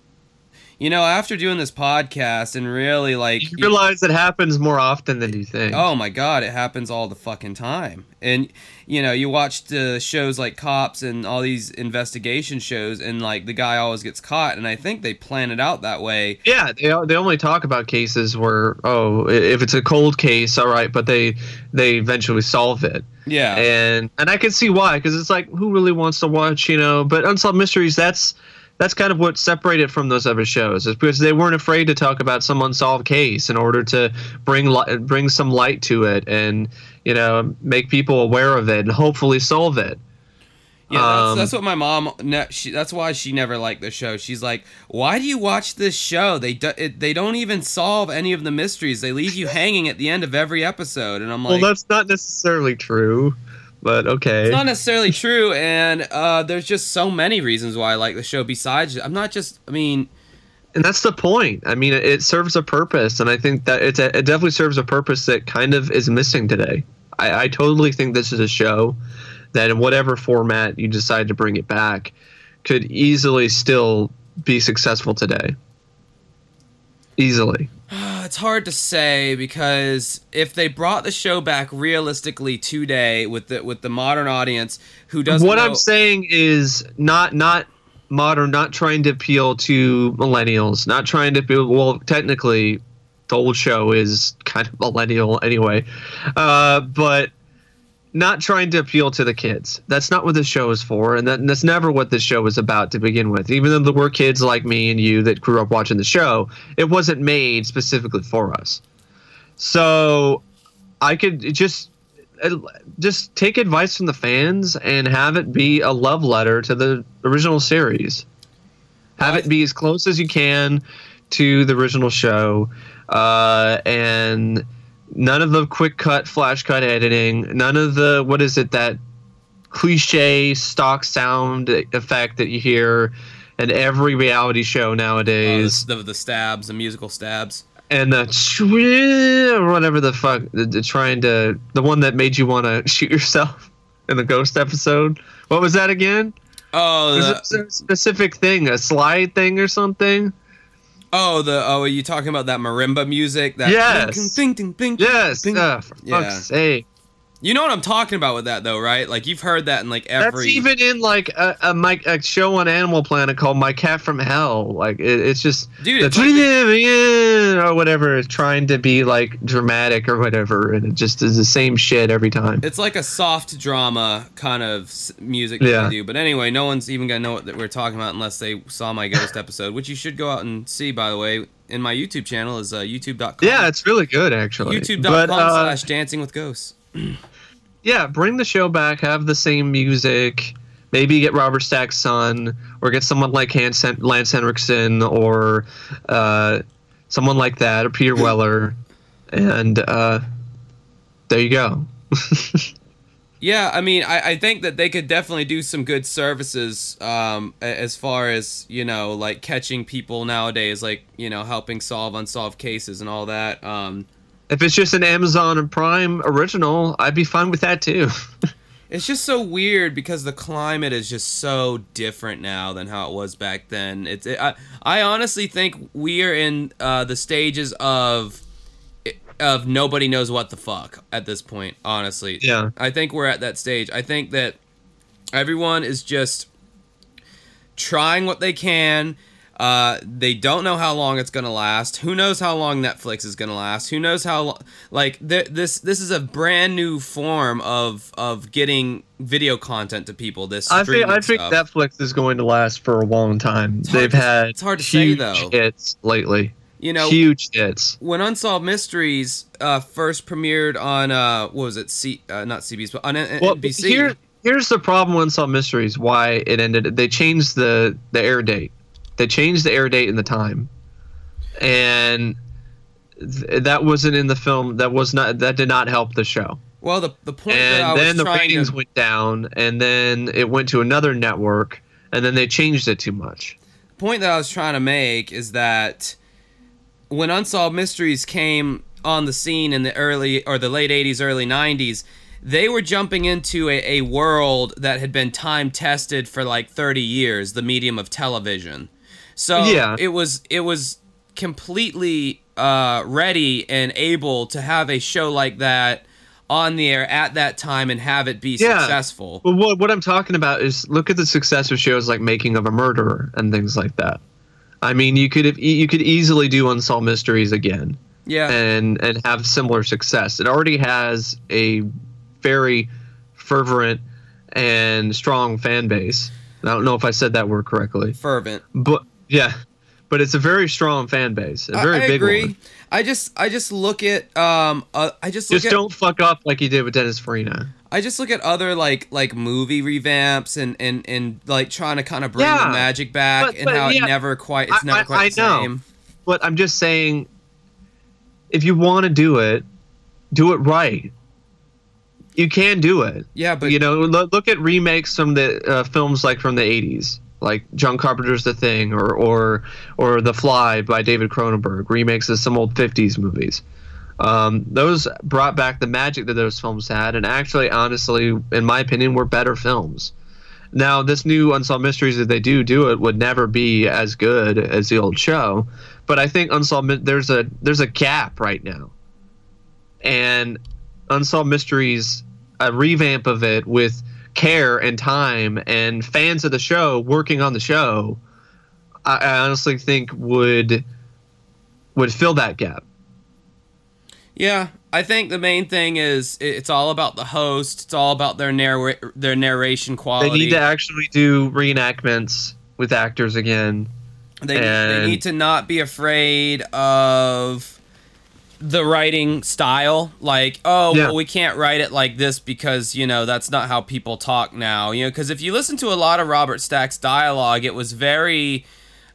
You know, after doing this podcast and really, like... You realize you, it happens more often than you think. Oh, my God. It happens all the fucking time. And, you know, you watch the shows like Cops and all these investigation shows, and, like, the guy always gets caught, and I think they plan it out that way. Yeah, they they only talk about cases where, oh, if it's a cold case, all right, but they they eventually solve it. Yeah. And, and I can see why, because it's like, who really wants to watch, you know? But Unsolved Mysteries, that's... That's kind of what separated it from those other shows, is because they weren't afraid to talk about some unsolved case in order to bring li- bring some light to it and, you know, make people aware of it and hopefully solve it. Yeah, that's, um, that's what my mom. Ne- she, that's why she never liked the show. She's like, "Why do you watch this show? They do, it, they don't even solve any of the mysteries. They leave you hanging at the end of every episode." And I'm like, "Well, that's not necessarily true." But okay, it's not necessarily true, and uh, there's just so many reasons why I like the show. Besides, I'm not just. I mean, and that's the point. I mean, it, it serves a purpose, and I think that it's a, it definitely serves a purpose that kind of is missing today. I, I totally think this is a show that, in whatever format you decide to bring it back, could easily still be successful today. Easily. It's hard to say because if they brought the show back realistically today with the with the modern audience who doesn't what know- I'm saying is not not modern, not trying to appeal to millennials, not trying to appeal, well, technically the old show is kind of millennial anyway, uh, but not trying to appeal to the kids. That's not what this show is for, and, that, and that's never what this show was about to begin with. Even though there were kids like me and you that grew up watching the show, it wasn't made specifically for us. So I could just just take advice from the fans and have it be a love letter to the original series. Have it be as close as you can to the original show, uh, and... None of the quick cut, flash cut editing. None of the, what is it, that cliche stock sound effect that you hear in every reality show nowadays. Uh, the, the stabs, the musical stabs. And the whatever the fuck, the, the trying to, the one that made you want to shoot yourself in the ghost episode. What was that again? Oh, the, was it a specific thing, a slide thing or something? Oh, the oh, are you talking about that marimba music? That yes. Ding, ding, ding, ding, yes. Ding. Uh, for yeah. fuck's sake. You know what I'm talking about with that, though, right? Like, you've heard that in, like, every... That's even in, like, a, a, my, a show on Animal Planet called My Cat from Hell. Like, it, it's just... Dude, it's... The... Or whatever, trying to be, like, dramatic or whatever, and it just is the same shit every time. It's like a soft drama kind of music that yeah. they do. But anyway, no one's even going to know what we're talking about unless they saw my Ghost episode, which you should go out and see, by the way. In my YouTube channel is uh, youtube dot com. Yeah, it's really good, actually. YouTube dot com uh, slash Dancing with Ghosts. Yeah, bring the show back, have the same music, maybe get Robert Stack's son, or get someone like Hans- Lance Henriksen, or uh, someone like that, or Peter Weller, and uh, there you go. Yeah, I mean, I, I think that they could definitely do some good services um, as far as, you know, like catching people nowadays, like, you know, helping solve unsolved cases and all that. Um If it's just an Amazon and Prime original, I'd be fine with that too. It's just so weird because the climate is just so different now than how it was back then. It's it, I, I honestly think we are in uh, the stages of of nobody knows what the fuck at this point, honestly. Yeah. I think we're at that stage. I think that everyone is just trying what they can. Uh, they don't know how long it's going to last. Who knows how long Netflix is going to last? Who knows how long... Like, th- this This is a brand new form of of getting video content to people, this I think, I think Netflix is going to last for a long time. They've to, had it's hard to huge say, though. hits lately. You know, huge hits. When Unsolved Mysteries uh, first premiered on, uh, what was it, C- uh, not C B S, but on well, N B C... Here, here's the problem with Unsolved Mysteries, why it ended... They changed the, the air date. They changed the air date and the time, and th- that wasn't in the film. That was not. That did not help the show. Well, the the point. And that I then was the ratings to... went down, and then it went to another network, and then they changed it too much. The point that I was trying to make is that when Unsolved Mysteries came on the scene in the early or the late eighties, early nineties, they were jumping into a, a world that had been time tested for like thirty years, the medium of television. So yeah. it was it was completely uh, ready and able to have a show like that on the air at that time and have it be yeah. successful. Well, what, what I'm talking about is look at the success of shows like Making of a Murderer and things like that. I mean, you could have, you could easily do Unsolved Mysteries again, yeah, and and have similar success. It already has a very fervent and strong fan base. I don't know if I said that word correctly. Fervent, but. Yeah, but it's a very strong fan base, a very I, I big agree. one. I just, I just look at, um, uh, I just look just at, don't fuck up like you did with Dennis Farina. I just look at other like like movie revamps and and, and like trying to kind of bring yeah. the magic back but, and but, how yeah. it never quite it's I, not quite I, the I same. Know. But I'm just saying, if you want to do it, do it right. You can do it. Yeah, but you know, look, look at remakes from the uh, films like from the eighties. Like John Carpenter's The Thing or, or or The Fly by David Cronenberg, remakes of some old fifties movies. Um, those brought back the magic that those films had and actually, honestly, in my opinion, were better films. Now, this new Unsolved Mysteries that they do do it would never be as good as the old show, but I think Unsolved there's a there's a gap right now. And Unsolved Mysteries, a revamp of it with care and time and fans of the show working on the show, I, I honestly think would would fill that gap. Yeah, I think the main thing is it's all about the host. It's all about their narr- their narration quality. They need to actually do reenactments with actors again. They and... they need to not be afraid of the writing style, like, oh, yeah. well, we can't write it like this because, you know, that's not how people talk now. You know, because if you listen to a lot of Robert Stack's dialogue, it was very,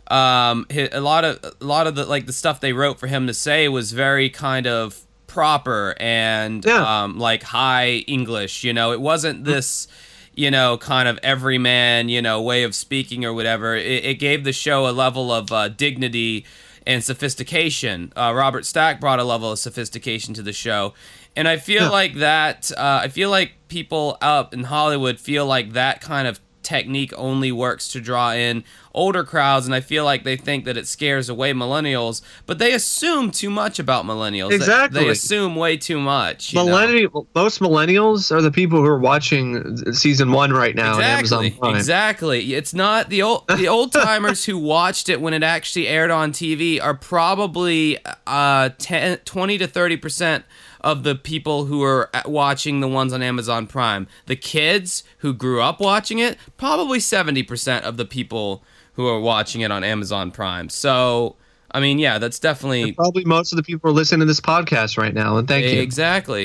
um, a lot of, a lot of the, like, the stuff they wrote for him to say was very kind of proper and, yeah. um, like, high English, you know, it wasn't this, you know, kind of everyman, you know, way of speaking or whatever. It, it gave the show a level of uh, dignity and sophistication. Uh, Robert Stack brought a level of sophistication to the show. And I feel yeah. like that, uh, I feel like people up in Hollywood feel like that kind of technique only works to draw in older crowds, and I feel like they think that it scares away millennials, but they assume too much about millennials. Exactly. They, they assume way too much. Millennial, most millennials are the people who are watching season one right now exactly. on Amazon Prime. Exactly. It's not the old the old timers who watched it when it actually aired on T V are probably uh, ten, twenty to thirty percent of the people who are watching the ones on Amazon Prime. The kids who grew up watching it, probably seventy percent of the people who are watching it on Amazon Prime. So, I mean, yeah, that's definitely... And probably most of the people are listening to this podcast right now, and thank exactly. you.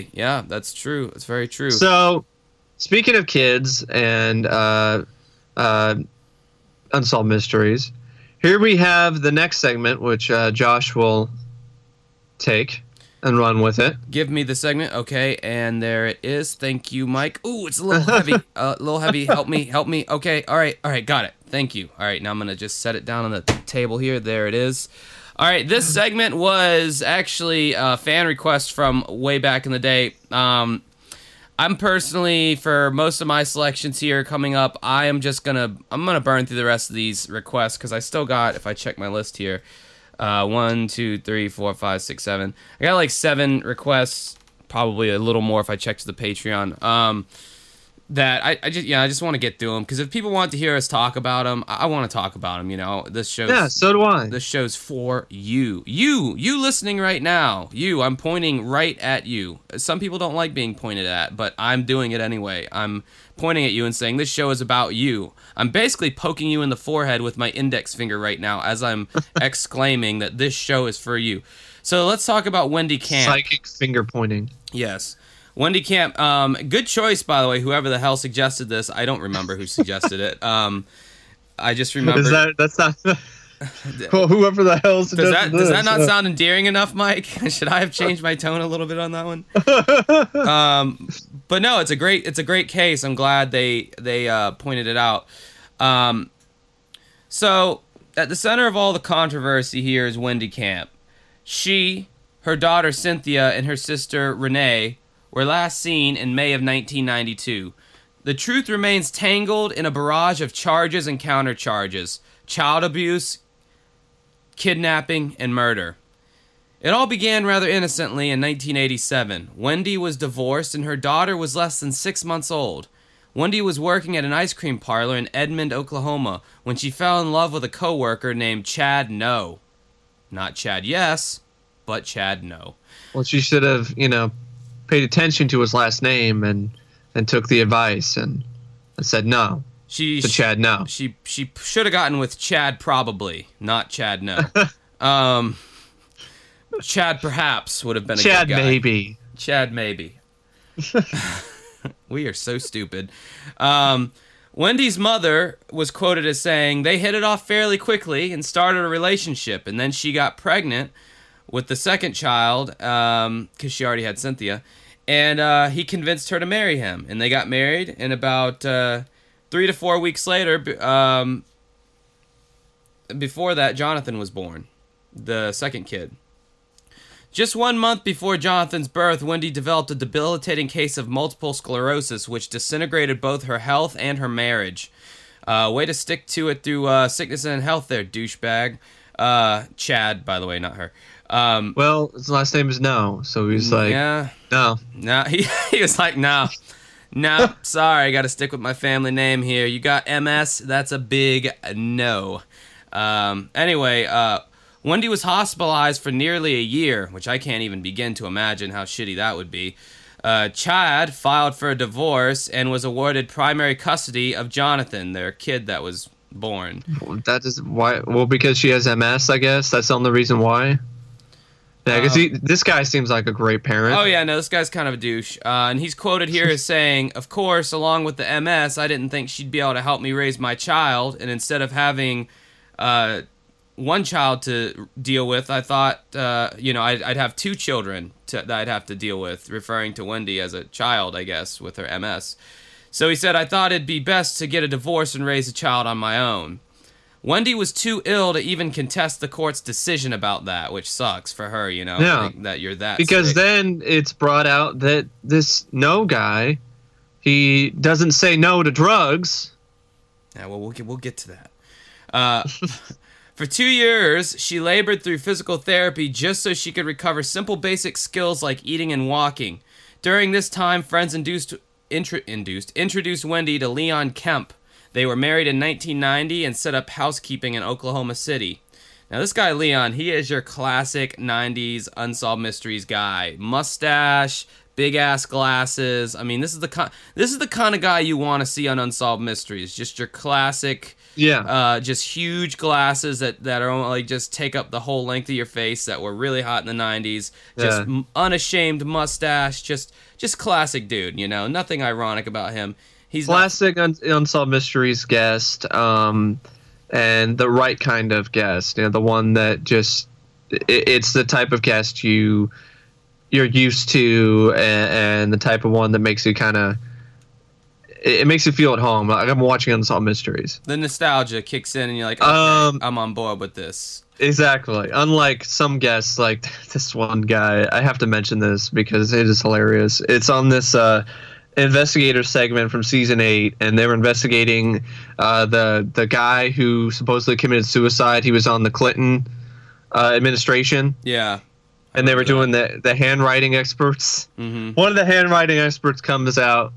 Exactly. Yeah, that's true. That's very true. So, speaking of kids and uh, uh, Unsolved Mysteries, here we have the next segment, which uh, Josh will take and run with it. Give me the segment. Okay, and there it is. Thank you, Mike. Ooh, it's a little heavy. A uh, little heavy. Help me. Help me. Okay. All right. All right. Got it. Thank you. All right. Now I'm going to just set it down on the table here. There it is. All right. This segment was actually a fan request from way back in the day. Um, I'm personally, for most of my selections here coming up, I am just gonna I'm gonna burn through the rest of these requests because I still got, if I check my list here, uh, one, two, three, four, five, six, seven. I got like seven requests, probably a little more if I checked the Patreon. Um, that I, I just yeah I just want to get through them because if people want to hear us talk about them, I, I want to talk about them. You know, this show's yeah, so do I. This show's for you, you, you listening right now. You, I'm pointing right at you. Some people don't like being pointed at, but I'm doing it anyway. I'm pointing at you and saying this show is about you. I'm basically poking you in the forehead with my index finger right now as I'm exclaiming that this show is for you. So let's talk about Wendy Camp. Psychic finger pointing. Yes. Wendy Camp, um, good choice, by the way, whoever the hell suggested this. I don't remember who suggested it. Um, I just remember... Is that, that's not... well, whoever the hell suggested does that, this. Does that not sound endearing enough, Mike? Should I have changed my tone a little bit on that one? um, but no, it's a great it's a great case. I'm glad they, they uh, pointed it out. Um, so, at the center of all the controversy here is Wendy Camp. She, her daughter Cynthia, and her sister Renee... were last seen in May of nineteen ninety-two. The truth remains tangled in a barrage of charges and countercharges, child abuse, kidnapping, and murder. It all began rather innocently in nineteen eighty-seven. Wendy was divorced and her daughter was less than six months old. Wendy was working at an ice cream parlor in Edmond, Oklahoma, when she fell in love with a coworker named Chad No. Not Chad Yes, but Chad No. Well, she should have, you know... paid attention to his last name and, and took the advice and, and said no she, to Chad No. She she should have gotten with Chad probably, not Chad No. um, Chad perhaps would have been a Chad good guy. Maybe. Chad maybe. We are so stupid. Um, Wendy's mother was quoted as saying, they hit it off fairly quickly and started a relationship, and then she got pregnant with the second child, because um, she already had Cynthia, and uh, he convinced her to marry him, and they got married, and about uh, three to four weeks later, um, before that, Jonathan was born, the second kid. Just one month before Jonathan's birth, Wendy developed a debilitating case of multiple sclerosis, which disintegrated both her health and her marriage. Uh, way to stick to it through uh, sickness and health there, douchebag. Uh, Chad, by the way, not her. Um, well, his last name is No, so he's like, yeah, no, no. He he was like, no, no. Sorry, I got to stick with my family name here. You got M S? That's a big no. Um, anyway, uh, Wendy was hospitalized for nearly a year, which I can't even begin to imagine how shitty that would be. Uh, Chad filed for a divorce and was awarded primary custody of Jonathan, their kid that was born. That is why. Well, because she has M S, I guess. That's the only reason why. Yeah, because this guy seems like a great parent. Oh, yeah, no, this guy's kind of a douche. Uh, and he's quoted here as saying, of course, along with the M S, I didn't think she'd be able to help me raise my child. And instead of having uh, one child to deal with, I thought, uh, you know, I'd, I'd have two children to, that I'd have to deal with, referring to Wendy as a child, I guess, with her M S. So he said, I thought it'd be best to get a divorce and raise a child on my own. Wendy was too ill to even contest the court's decision about that, which sucks for her, you know, yeah. like that you're that Because sick. Then it's brought out that this No guy, he doesn't say no to drugs. Yeah, well, we'll get, we'll get to that. Uh, for two years, she labored through physical therapy just so she could recover simple basic skills like eating and walking. During this time, friends induced, intru- induced, introduced Wendy to Leon Kemp. They were married in nineteen ninety and set up housekeeping in Oklahoma City. Now, this guy, Leon, he is your classic nineties Unsolved Mysteries guy. Mustache, big-ass glasses. I mean, this is the con- this is the kind of guy you want to see on Unsolved Mysteries. Just your classic, yeah, uh, just huge glasses that, that are only, like, just take up the whole length of your face that were really hot in the nineties. Just yeah. m- unashamed mustache. Just, just classic dude, you know? Nothing ironic about him. He's classic not- Un- Unsolved Mysteries guest, um, and the right kind of guest. You know, the one that just it, it's the type of guest you you're used to, and, and the type of one that makes you kind of it, it makes you feel at home. Like I'm watching Unsolved Mysteries. The nostalgia kicks in, and you're like, okay, um, I'm on board with this. Exactly. Unlike some guests, like this one guy, I have to mention this because it is hilarious. It's on this. Uh, investigator segment from season eight, and they were investigating uh, the the guy who supposedly committed suicide. He was on the Clinton uh, administration. Yeah. And they were doing the, the handwriting experts. Mm-hmm. One of the handwriting experts comes out,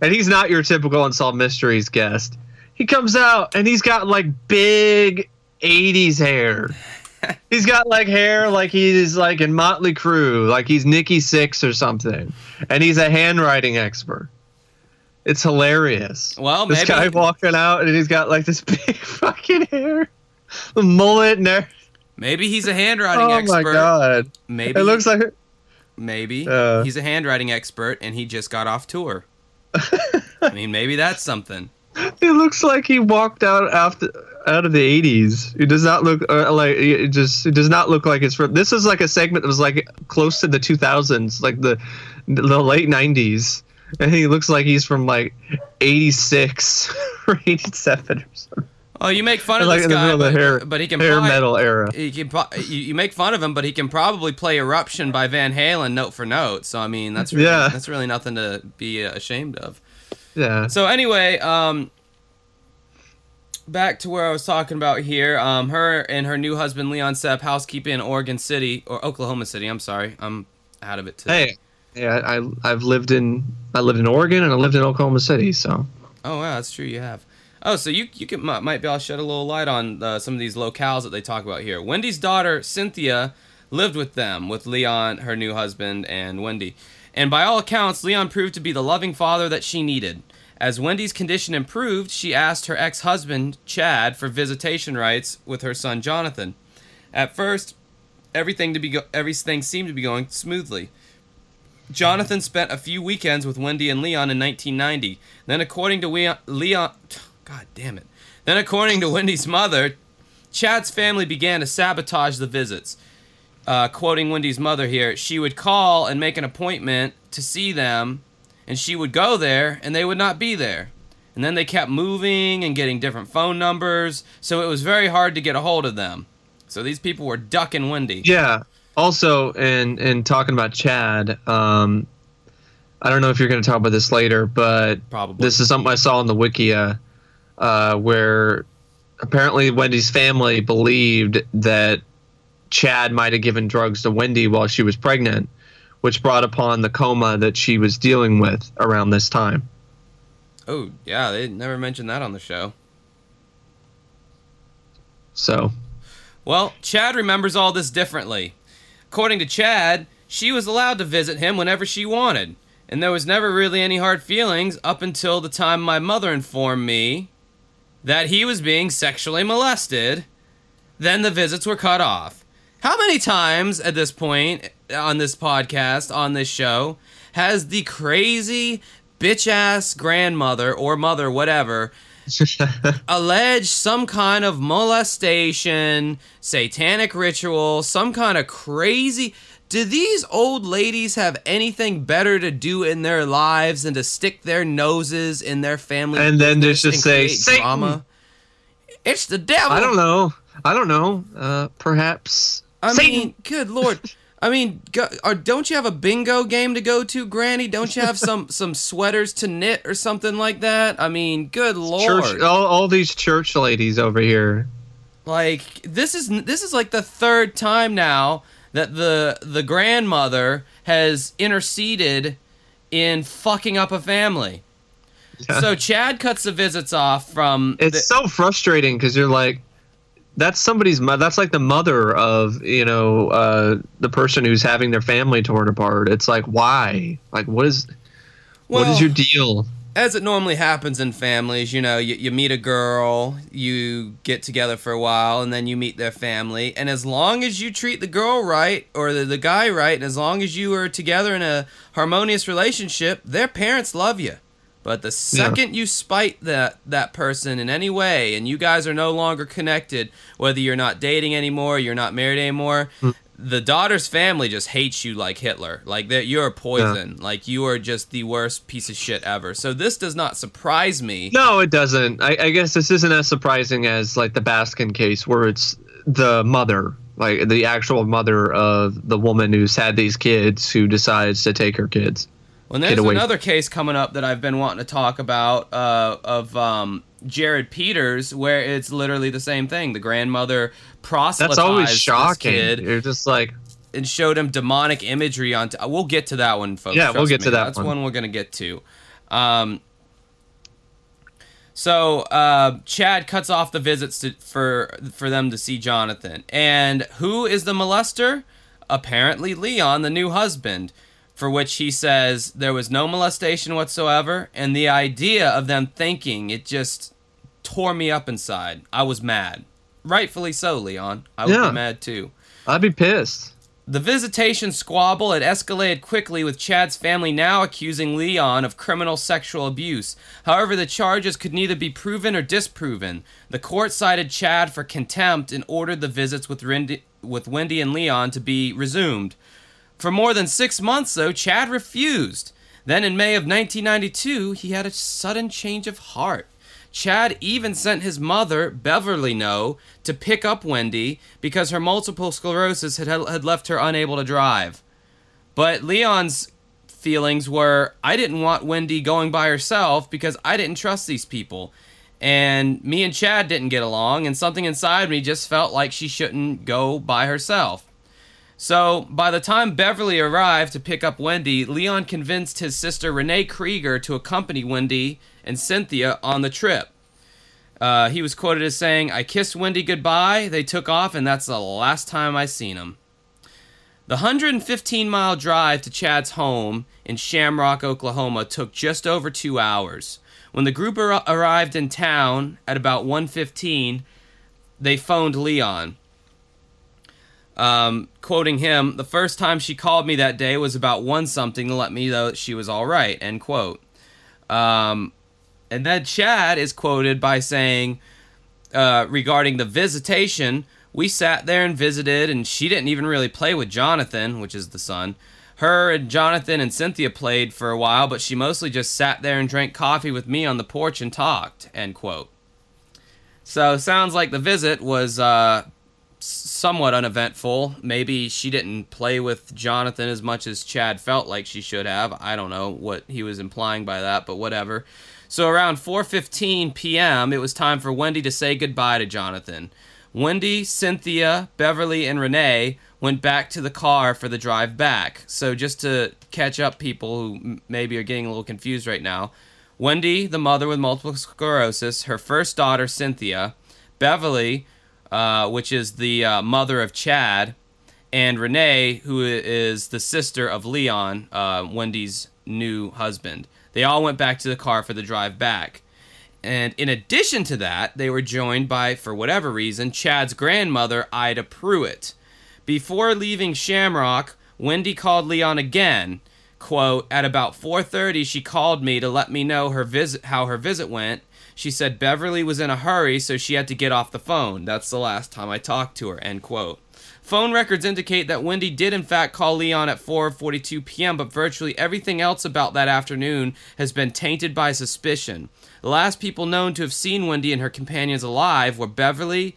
and he's not your typical Unsolved Mysteries guest. He comes out, and he's got, like, big eighties hair. He's got, like, hair like he's, like, in Motley Crue, like he's Nikki Sixx or something. And he's a handwriting expert. It's hilarious. Well, this maybe. guy walking out, and he's got, like, this big fucking hair, the mullet and everything. Maybe he's a handwriting oh expert. Oh, my God. Maybe. It looks like... Maybe. Uh, he's a handwriting expert, and he just got off tour. I mean, maybe that's something. It looks like he walked out after, out of the eighties. It does not look uh, like... It just it does not look like it's from... This is like a segment that was like close to the two thousands, like the, the late nineties. And he looks like he's from like eighty-six or eighty-seven or something. Oh, you make fun of like this guy, of hair, but, but he can hair play, metal era. He can, you make fun of him, but he can probably play "Eruption" by Van Halen note for note. So I mean, that's really, yeah. that's really nothing to be ashamed of. Yeah. So anyway, um, back to where I was talking about here. Um, her and her new husband Leon Sepp housekeeping in Oregon City or Oklahoma City. I'm sorry, I'm out of it today. Hey, yeah, I I've lived in I lived in Oregon and I lived in Oklahoma City. So. Oh wow, that's true. You have. Oh, so you you can, might be able to shed a little light on uh, some of these locales that they talk about here. Wendy's daughter, Cynthia, lived with them, with Leon, her new husband, and Wendy. And by all accounts, Leon proved to be the loving father that she needed. As Wendy's condition improved, she asked her ex-husband, Chad, for visitation rights with her son, Jonathan. At first, everything to be go- everything seemed to be going smoothly. Jonathan spent a few weekends with Wendy and Leon in nineteen ninety. Then, according to Leon... Leon God damn it. Then, according to Wendy's mother, Chad's family began to sabotage the visits. Uh, quoting Wendy's mother here, she would call and make an appointment to see them, and she would go there, and they would not be there. And then they kept moving and getting different phone numbers, so it was very hard to get a hold of them. So these people were ducking Wendy. Yeah. Also, and, and talking about Chad, um, I don't know if you're going to talk about this later, but Probably. This is something I saw on the Wikia. Uh, where apparently Wendy's family believed that Chad might have given drugs to Wendy while she was pregnant, which brought upon the coma that she was dealing with around this time. Oh, yeah, they never mentioned that on the show. So. Well, Chad remembers all this differently. According to Chad, she was allowed to visit him whenever she wanted, and there was never really any hard feelings up until the time my mother informed me that he was being sexually molested, then the visits were cut off. How many times at this point, on this podcast, on this show, has the crazy bitch-ass grandmother, or mother, whatever, alleged some kind of molestation, satanic ritual, some kind of crazy... Do these old ladies have anything better to do in their lives than to stick their noses in their family? And then just to say, Satan. It's the devil. I don't know. I don't know. Uh, perhaps. I Satan. mean, good Lord. I mean, go, or don't you have a bingo game to go to, Granny? Don't you have some, some sweaters to knit or something like that? I mean, good Lord. Church, all, all these church ladies over here. Like, this is this is like the third time now that the the grandmother has interceded in fucking up a family. Yeah. So Chad cuts the visits off from... It's the- so frustrating because you're like, that's somebody's mother. That's like the mother of, you know, uh, the person who's having their family torn apart. It's like, why? Like, what is, well, what is your deal? As it normally happens in families, you know, you, you meet a girl, you get together for a while, and then you meet their family. And as long as you treat the girl right, or the, the guy right, and as long as you are together in a harmonious relationship, their parents love you. But the second yeah. you spite that, that person in any way, and you guys are no longer connected, whether you're not dating anymore, you're not married anymore... Mm. The daughter's family just hates you like Hitler. Like, you're a poison. Yeah. Like, you are just the worst piece of shit ever. So this does not surprise me. No, it doesn't. I, I guess this isn't as surprising as, like, the Baskin case where it's the mother, like, the actual mother of the woman who's had these kids who decides to take her kids. Well, there's another case coming up that I've been wanting to talk about uh, of um, Jared Peters, where it's literally the same thing. The grandmother proselytized That's always shocking. This kid. You're just like... And showed him demonic imagery on... T- we'll get to that one, folks. Yeah, Trust we'll get me. to that That's one. That's one we're going to get to. Um, so uh, Chad cuts off the visits to, for for them to see Jonathan. And who is the molester? Apparently Leon, the new husband, for which he says there was no molestation whatsoever, and the idea of them thinking it just tore me up inside. I was mad. Rightfully so, Leon. I would yeah. be mad too. I'd be pissed. The visitation squabble had escalated quickly, with Chad's family now accusing Leon of criminal sexual abuse. However, the charges could neither be proven or disproven. The court cited Chad for contempt and ordered the visits with Rind- with Wendy and Leon to be resumed. For more than six months, though, Chad refused. Then in May of nineteen ninety-two, he had a sudden change of heart. Chad even sent his mother, Beverly Noe, to pick up Wendy because her multiple sclerosis had, had left her unable to drive. But Leon's feelings were, I didn't want Wendy going by herself because I didn't trust these people. And me and Chad didn't get along, and something inside me just felt like she shouldn't go by herself. So, by the time Beverly arrived to pick up Wendy, Leon convinced his sister Renee Krieger to accompany Wendy and Cynthia on the trip. Uh, he was quoted as saying, I kissed Wendy goodbye, they took off, and that's the last time I seen him. The one hundred fifteen mile drive to Chad's home in Shamrock, Oklahoma, took just over two hours. When the group ar- arrived in town at about one fifteen, they phoned Leon. Um, quoting him, the first time she called me that day was about one something to let me know that she was all right, end quote. Um, and then Chad is quoted by saying, uh, regarding the visitation, we sat there and visited, and she didn't even really play with Jonathan, which is the son. Her and Jonathan and Cynthia played for a while, but she mostly just sat there and drank coffee with me on the porch and talked, end quote. So, sounds like the visit was, uh... somewhat uneventful. Maybe she didn't play with Jonathan as much as Chad felt like she should have. I don't know what he was implying by that, but whatever. So around four fifteen p.m., it was time for Wendy to say goodbye to Jonathan. Wendy, Cynthia, Beverly, and Renee went back to the car for the drive back. So just to catch up people who maybe are getting a little confused right now, Wendy, the mother with multiple sclerosis, her first daughter, Cynthia, Beverly, Uh, which is the uh, mother of Chad, and Renee, who is the sister of Leon, uh, Wendy's new husband. They all went back to the car for the drive back. And in addition to that, they were joined by, for whatever reason, Chad's grandmother, Ida Pruitt. Before leaving Shamrock, Wendy called Leon again. Quote, at about four thirty, she called me to let me know her visit, how her visit went. She said Beverly was in a hurry, so she had to get off the phone. That's the last time I talked to her, end quote. Phone records indicate that Wendy did, in fact, call Leon at four forty-two p.m., but virtually everything else about that afternoon has been tainted by suspicion. The last people known to have seen Wendy and her companions alive were Beverly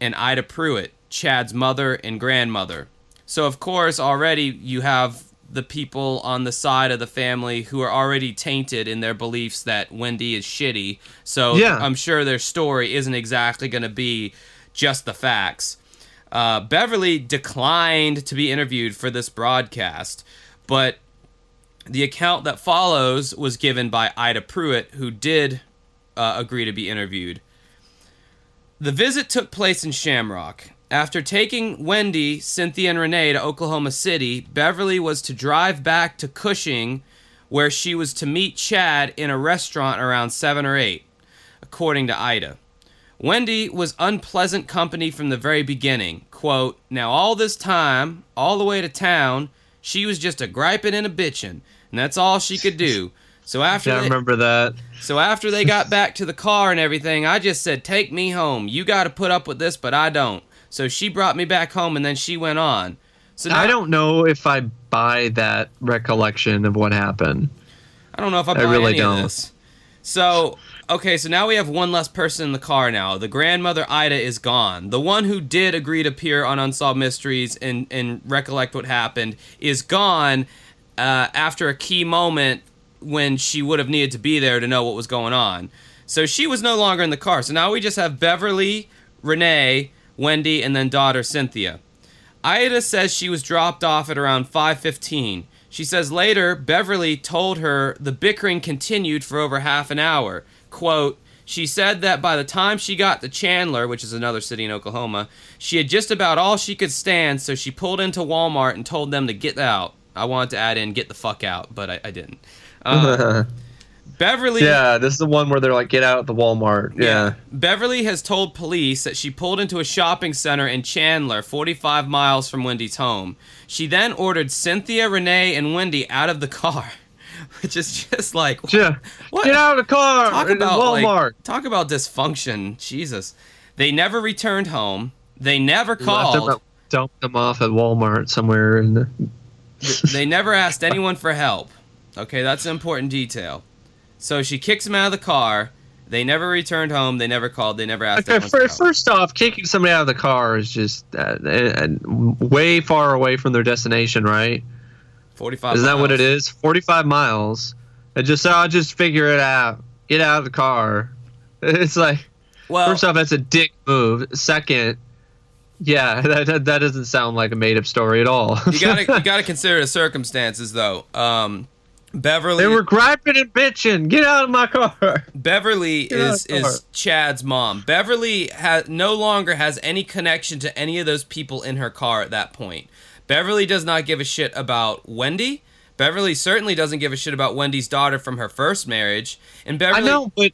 and Ida Pruitt, Chad's mother and grandmother. So, of course, already you have the people on the side of the family who are already tainted in their beliefs that Wendy is shitty. So yeah. I'm sure their story isn't exactly going to be just the facts. Uh, Beverly declined to be interviewed for this broadcast, but the account that follows was given by Ida Pruitt, who did uh, agree to be interviewed. The visit took place in Shamrock. After taking Wendy, Cynthia, and Renee to Oklahoma City, Beverly was to drive back to Cushing, where she was to meet Chad in a restaurant around seven or eight, according to Ida. Wendy was unpleasant company from the very beginning. Quote, now all this time, all the way to town, she was just a griping and a bitching, and that's all she could do. So after I they, remember that. So after they got back to the car and everything, I just said, take me home. You got to put up with this, but I don't. So she brought me back home, and then she went on. So now, I don't know if I buy that recollection of what happened. I don't know if I buy I really any don't. of this. So, okay, so now we have one less person in the car now. The grandmother, Ida, is gone. The one who did agree to appear on Unsolved Mysteries and, and recollect what happened is gone. uh, after a key moment when she would have needed to be there to know what was going on. So she was no longer in the car. So now we just have Beverly, Renee, Wendy, and then daughter Cynthia. Ida says she was dropped off at around five fifteen. She says later, Beverly told her the bickering continued for over half an hour. Quote, she said that by the time she got to Chandler, which is another city in Oklahoma, she had just about all she could stand, so she pulled into Walmart and told them to get out. I wanted to add in get the fuck out, but I, I didn't. Uh, Beverly... Yeah, this is the one where they're like, get out at the Walmart. Yeah. yeah. Beverly has told police that she pulled into a shopping center in Chandler, forty-five miles from Wendy's home. She then ordered Cynthia, Renee, and Wendy out of the car. Which is just like, what? Yeah. What? Get out of the car! Talk about, Walmart. Like, talk about dysfunction. Jesus. They never returned home. They never called. Them dumped them off at Walmart somewhere. In the... They never asked anyone for help. Okay, that's an important detail. So she kicks them out of the car. They never returned home. They never called. They never asked okay, for help. First off, kicking somebody out of the car is just uh, uh, way far away from their destination, right? forty-five Isn't that miles. What it is? forty-five miles. I just, I'll just figure it out. Get out of the car. It's like, well, first off, that's a dick move. Second, yeah, that that, that doesn't sound like a made-up story at all. you gotta you gotta consider the circumstances, though. Um, Beverly... They were griping and bitching. Get out of my car. Beverly is, is Chad's mom. Beverly has, no longer has any connection to any of those people in her car at that point. Beverly does not give a shit about Wendy. Beverly certainly doesn't give a shit about Wendy's daughter from her first marriage. And Beverly, I know, but...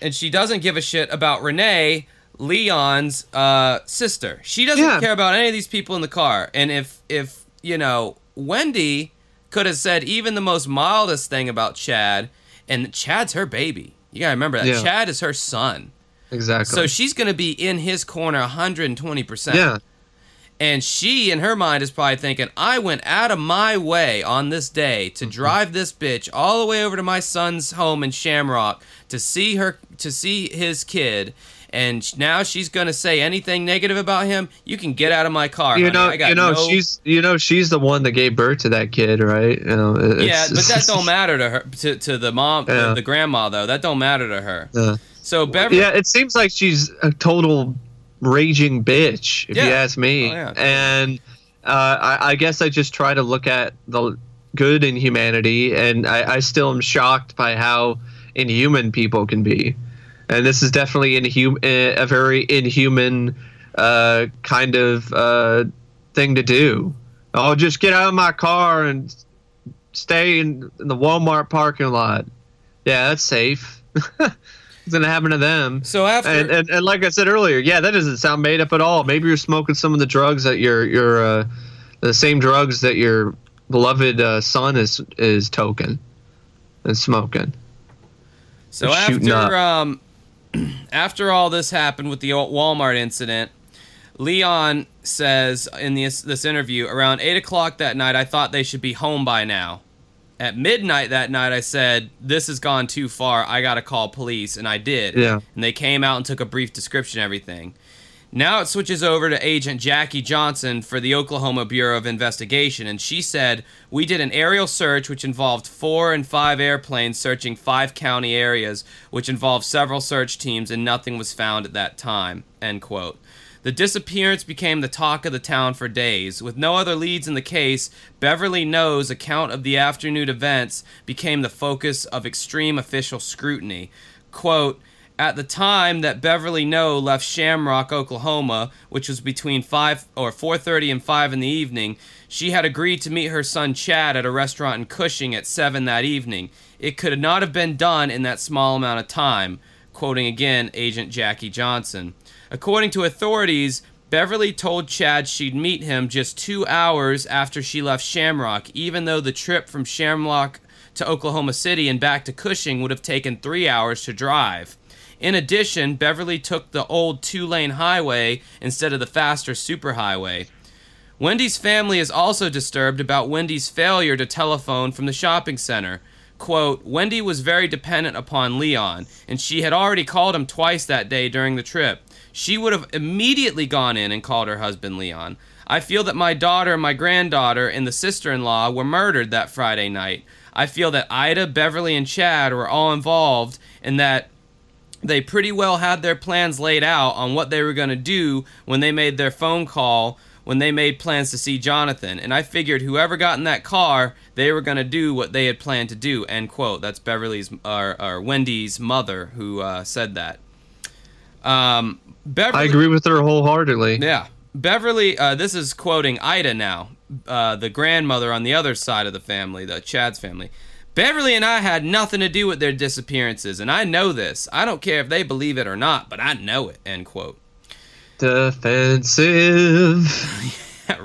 And she doesn't give a shit about Renee, Leon's uh, sister. She doesn't yeah. care about any of these people in the car. And if, if, you know, Wendy could have said even the most mildest thing about Chad, and Chad's her baby. You got to remember that. Yeah. Chad is her son. Exactly. So she's going to be in his corner one hundred twenty percent. Yeah. And she, in her mind, is probably thinking, I went out of my way on this day to drive this bitch all the way over to my son's home in Shamrock to see her, to see his kid, and now she's gonna say anything negative about him. You can get out of my car. You know, honey. I got you know, no... she's, you know, she's the one that gave birth to that kid, right? You know, it's, yeah, but that don't matter to her, to, to the mom, yeah. the, the grandma though. That don't matter to her. Yeah. So Beverly, yeah, it seems like she's a total raging bitch, if yeah. you ask me. Oh, yeah. And uh, I, I guess I just try to look at the good in humanity, and I, I still am shocked by how inhuman people can be. And this is definitely inhum- a very inhuman uh, kind of uh, thing to do. I'll just get out of my car and stay in, in the Walmart parking lot. Yeah, that's safe. It's going to happen to them. So after, and, and, and like I said earlier, yeah, that doesn't sound made up at all. Maybe you're smoking some of the drugs that your your uh, the same drugs that your beloved uh, son is is toking and smoking. So after um, after all this happened with the Walmart incident, Leon says in this this interview, around eight o'clock that night, I thought they should be home by now. At midnight that night, I said, this has gone too far. I got to call police, and I did. Yeah. And they came out and took a brief description of everything. Now it switches over to Agent Jackie Johnson for the Oklahoma Bureau of Investigation, and she said, we did an aerial search which involved four and five airplanes searching five county areas, which involved several search teams, and nothing was found at that time, end quote. The disappearance became the talk of the town for days. With no other leads in the case, Beverly Noe's account of the afternoon events became the focus of extreme official scrutiny. Quote, at the time that Beverly Noe left Shamrock, Oklahoma, which was between five or four thirty and five in the evening, she had agreed to meet her son Chad at a restaurant in Cushing at seven that evening. It could not have been done in that small amount of time. Quoting again, Agent Jackie Johnson. According to authorities, Beverly told Chad she'd meet him just two hours after she left Shamrock, even though the trip from Shamrock to Oklahoma City and back to Cushing would have taken three hours to drive. In addition, Beverly took the old two-lane highway instead of the faster superhighway. Wendy's family is also disturbed about Wendy's failure to telephone from the shopping center. Quote, Wendy was very dependent upon Leon, and she had already called him twice that day during the trip. She would have immediately gone in and called her husband, Leon. I feel that my daughter, my granddaughter, and the sister-in-law were murdered that Friday night. I feel that Ida, Beverly, and Chad were all involved, and that they pretty well had their plans laid out on what they were going to do when they made their phone call, when they made plans to see Jonathan. And I figured whoever got in that car, they were going to do what they had planned to do, end quote. That's Beverly's, or, or Wendy's mother who uh, said that. Um, Beverly, I agree with her wholeheartedly. Yeah. Beverly, uh, this is quoting Ida now, uh, the grandmother on the other side of the family, the Chad's family. Beverly and I had nothing to do with their disappearances, and I know this. I don't care if they believe it or not, but I know it, end quote. Defensive.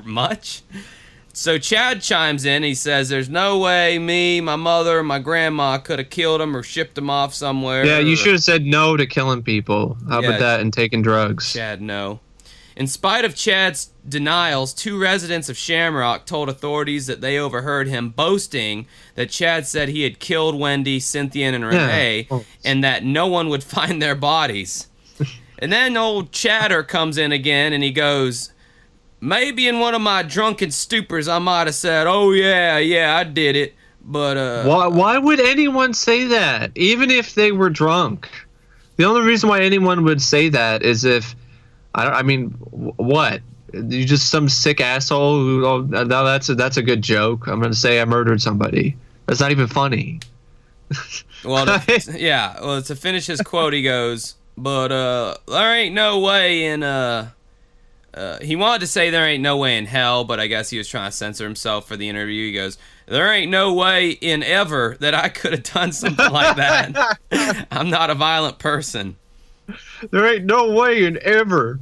Much. So Chad chimes in. He says, there's no way me, my mother, my grandma could have killed him or shipped him off somewhere. Yeah, you should have said no to killing people. How yeah, about that and taking drugs? Chad, no. In spite of Chad's denials, two residents of Shamrock told authorities that they overheard him boasting that Chad said he had killed Wendy, Cynthia, and Renee, yeah. and that no one would find their bodies. And then old Chatter comes in again, and he goes, maybe in one of my drunken stupors I might have said, oh, yeah, yeah, I did it, but... Uh, why, why would anyone say that, even if they were drunk? The only reason why anyone would say that is if... I, don't, I mean, what? You just some sick asshole who, oh, no, that's a, that's a good joke. I'm going to say I murdered somebody. That's not even funny. Well, to, yeah. Well, to finish his quote, he goes, but uh, there ain't no way in... Uh, uh, he wanted to say there ain't no way in hell, but I guess he was trying to censor himself for the interview. He goes, there ain't no way in ever that I could have done something like that. I'm not a violent person. There ain't no way in ever.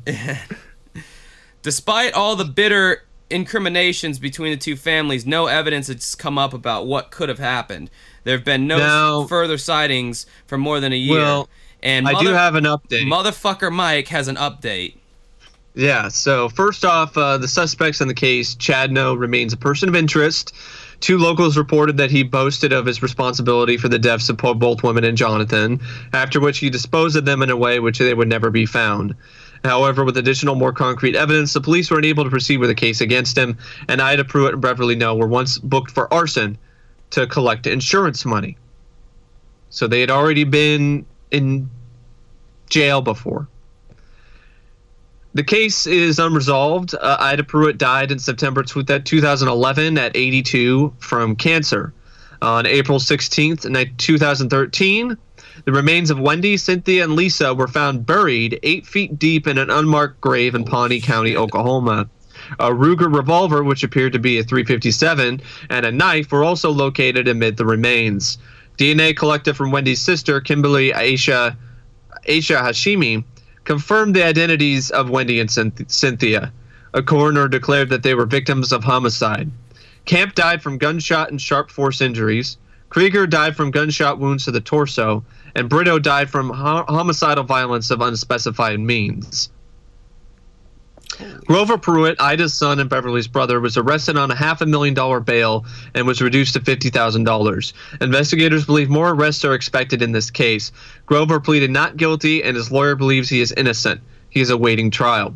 Despite all the bitter incriminations between the two families, no evidence has come up about what could have happened. There have been no now, further sightings for more than a year. Well, and mother, I do have an update. Motherfucker Mike has an update. Yeah, so first off, uh, the suspects in the case, Chad No, remains a person of interest. Two locals reported that he boasted of his responsibility for the deaths of both women and Jonathan, after which he disposed of them in a way which they would never be found. However, with additional more concrete evidence, the police were unable to proceed with a case against him, and Ida Pruitt and Beverly Noe were once booked for arson to collect insurance money. So they had already been in jail before. The case is unresolved. Uh, Ida Pruitt died in September two thousand eleven at eighty-two from cancer. On April sixteenth, two thousand thirteen, the remains of Wendy, Cynthia, and Lisa were found buried eight feet deep in an unmarked grave in Pawnee County, Oklahoma. A Ruger revolver, which appeared to be a three fifty-seven, and a knife were also located amid the remains. D N A collected from Wendy's sister, Kimberly Aisha, Aisha Hashimi, confirmed the identities of Wendy and Cynthia. A coroner declared that they were victims of homicide. Camp died from gunshot and sharp force injuries. Krieger died from gunshot wounds to the torso. And Brito died from ho- homicidal violence of unspecified means. Grover Pruitt, Ida's son and Beverly's brother, was arrested on a half a million dollar bail and was reduced to fifty thousand dollars. Investigators believe more arrests are expected in this case. Grover pleaded not guilty, and his lawyer believes he is innocent. He is awaiting trial.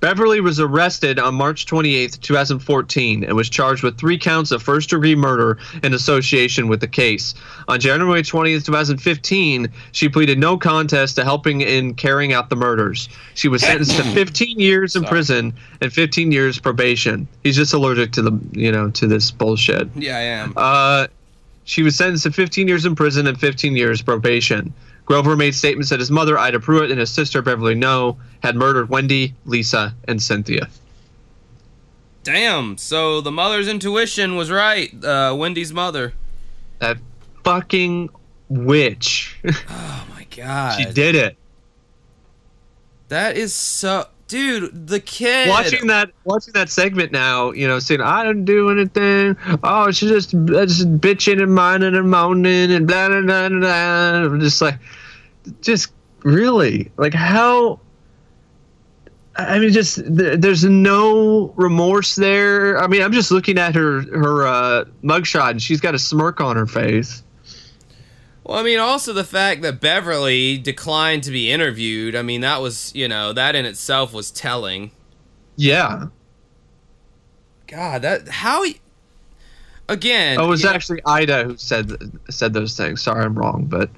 Beverly was arrested on March twenty-eighth, two thousand fourteen, and was charged with three counts of first-degree murder in association with the case. On January twentieth, two thousand fifteen, she pleaded no contest to helping in carrying out the murders. She was sentenced to fifteen years in Sorry. prison and fifteen years probation. He's just allergic to the, you know, to this bullshit. Yeah, I am. Uh, she was sentenced to fifteen years in prison and fifteen years probation. Grover made statements that his mother, Ida Pruitt, and his sister, Beverly Noe, had murdered Wendy, Lisa, and Cynthia. Damn, so the mother's intuition was right, uh, Wendy's mother. That fucking witch. Oh, my God. She did it. That is so... Dude, the kid... Watching that watching that segment now, you know, saying, I didn't do anything. Oh, she's just, just bitching and minding and moaning and blah, blah, blah, blah. I'm just like... Just really, like how, I mean, just th- there's no remorse there. I mean, I'm just looking at her her uh, mugshot, and she's got a smirk on her face. Well, I mean, also the fact that Beverly declined to be interviewed. I mean, that was, you know, that in itself was telling. Yeah. God, that how again? Oh, it was yeah. actually Ida who said said those things. Sorry, I'm wrong, but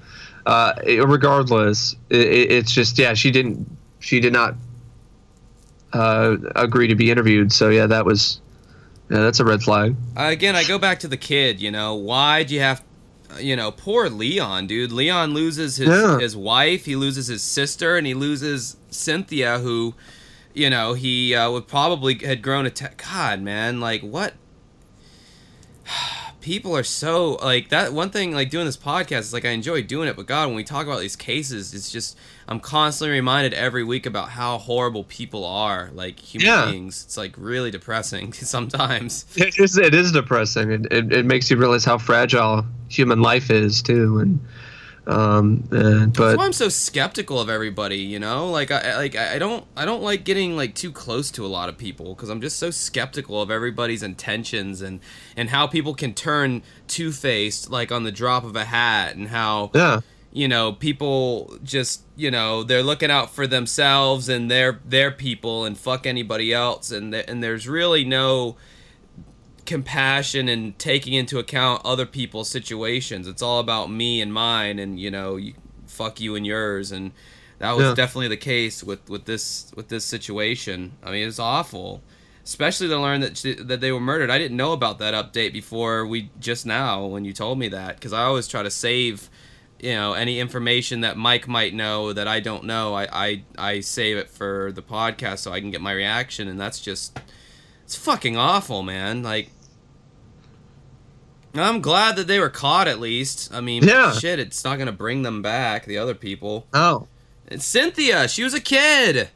uh, it, regardless, it, it's just yeah, she didn't, she did not uh, agree to be interviewed. So yeah, that was yeah, that's a red flag. Uh, again, I go back to the kid. You know, why'd you have? You know, poor Leon, dude. Leon loses his yeah. his wife, he loses his sister, and he loses Cynthia, who, you know, he uh, would probably had grown a. Te- God, man, like what? People are so like that. One thing, like doing this podcast, is like I enjoy doing it, but God, when we talk about these cases, it's just I'm constantly reminded every week about how horrible people are, like human yeah. beings. It's like really depressing sometimes. It is, it is depressing. It, it it makes you realize how fragile human life is too, and um, and, but that's why I'm so skeptical of everybody. You know, like I like I don't I don't like getting like too close to a lot of people because I'm just so skeptical of everybody's intentions and and how people can turn two-faced like on the drop of a hat and how yeah. you know people just you know they're looking out for themselves and their their people and fuck anybody else and th- and there's really no compassion and taking into account other people's situations. It's all about me and mine and, you know, you, fuck you and yours. And that was yeah. definitely the case with, with this with this situation. I mean, it's awful, especially to learn that she, that they were murdered. I didn't know about that update before we just now when you told me that because I always try to save, you know, any information that Mike might know that I don't know. I, I, I save it for the podcast so I can get my reaction, and that's just... It's fucking awful, man. Like... I'm glad that they were caught, at least. I mean, yeah. shit, it's not going to bring them back, the other people. Oh. And Cynthia, she was a kid.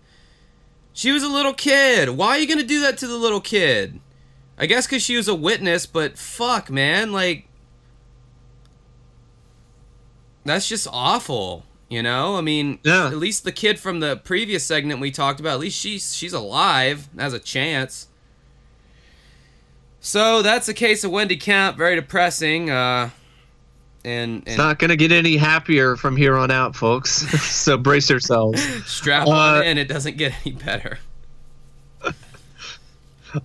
She was a little kid. Why are you going to do that to the little kid? I guess because she was a witness, but fuck, man. Like, that's just awful, you know? I mean, yeah. at least the kid from the previous segment we talked about, at least she's, she's alive, has a chance. So that's the case of Wendy Camp. Very depressing. Uh, and, and it's not going to get any happier from here on out, folks. So brace yourselves. Strap uh, on in. It doesn't get any better.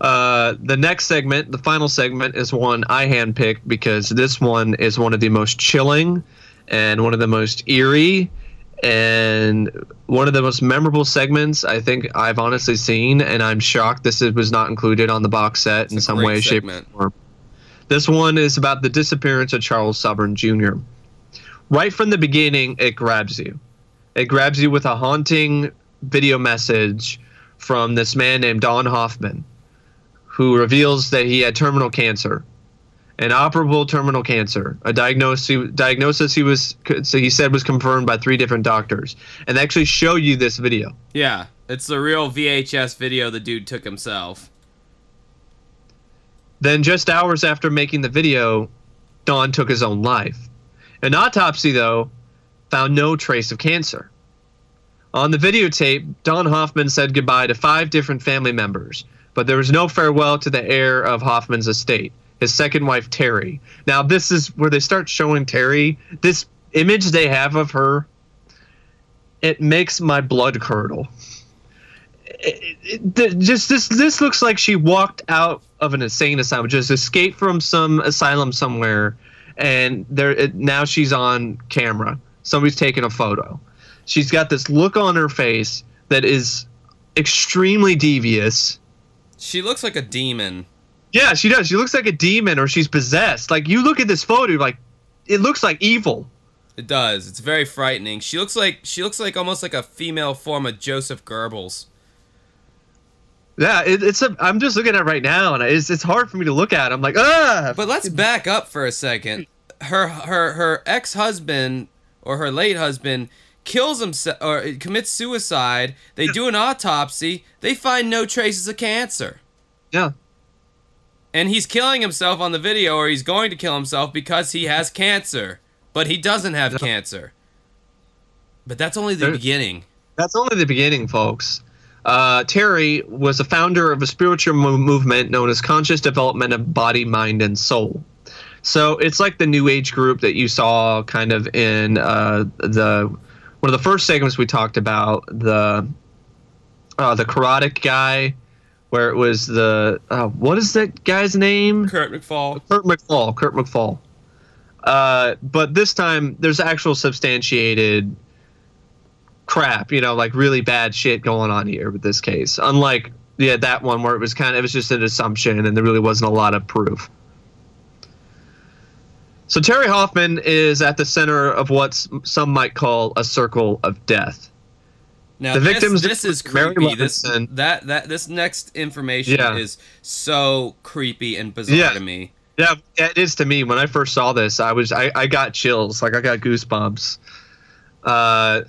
Uh, the next segment, the final segment, is one I handpicked because this one is one of the most chilling and one of the most eerie and one of the most memorable segments I think I've honestly seen, and I'm shocked this is, was not included on the box set it's in some way, segment. shape, or form. This one is about the disappearance of Charles Seburn Junior Right from the beginning, it grabs you. It grabs you with a haunting video message from this man named Don Hoffman, who reveals that he had terminal cancer. Inoperable terminal cancer, a diagnosis, diagnosis he was so he said was confirmed by three different doctors, and they actually show you this video. Yeah, it's the real V H S video the dude took himself. Then just hours after making the video, Don took his own life. An autopsy, though, found no trace of cancer. On the videotape, Don Hoffman said goodbye to five different family members, but there was no farewell to the heir of Hoffman's estate. His second wife, Terry. Now, this is where they start showing Terry. This image they have of her, it makes my blood curdle. It, it, it, just this, this looks like she walked out of an insane asylum, just escaped from some asylum somewhere, and there it, now she's on camera. Somebody's taking a photo. She's got this look on her face that is extremely devious. She looks like a demon. Yeah, she does. She looks like a demon or she's possessed. Like, you look at this photo, like, it looks like evil. It does. It's very frightening. She looks like she looks like almost like a female form of Joseph Goebbels. Yeah, it, it's a, I'm just looking at it right now, and it's it's hard for me to look at. I'm like, ah! But let's back up for a second. Her her her ex-husband, or her late husband, kills himself, or commits suicide. They yeah. do an autopsy. They find no traces of cancer. Yeah. And he's killing himself on the video, or he's going to kill himself because he has cancer. But he doesn't have no. cancer. But that's only the There's, beginning. That's only the beginning, folks. Uh, Terry was a founder of a spiritual mo- movement known as Conscious Development of Body, Mind, and Soul. So it's like the New Age group that you saw kind of in uh, the one of the first segments we talked about, the uh, the Karate guy where it was the uh, what is that guy's name? Kurt McFall. Kurt McFall. Kurt McFall. Uh, but this time there's actual substantiated crap, you know, like really bad shit going on here with this case. Unlike yeah that one where it was kind of it was just an assumption and there really wasn't a lot of proof. So Terry Hoffman is at the center of what some might call a circle of death. Now the victims this, this is creepy. This that that this next information yeah. is so creepy and bizarre yeah. to me. Yeah, it is to me. When I first saw this, I was I, I got chills, like I got goosebumps. Uh,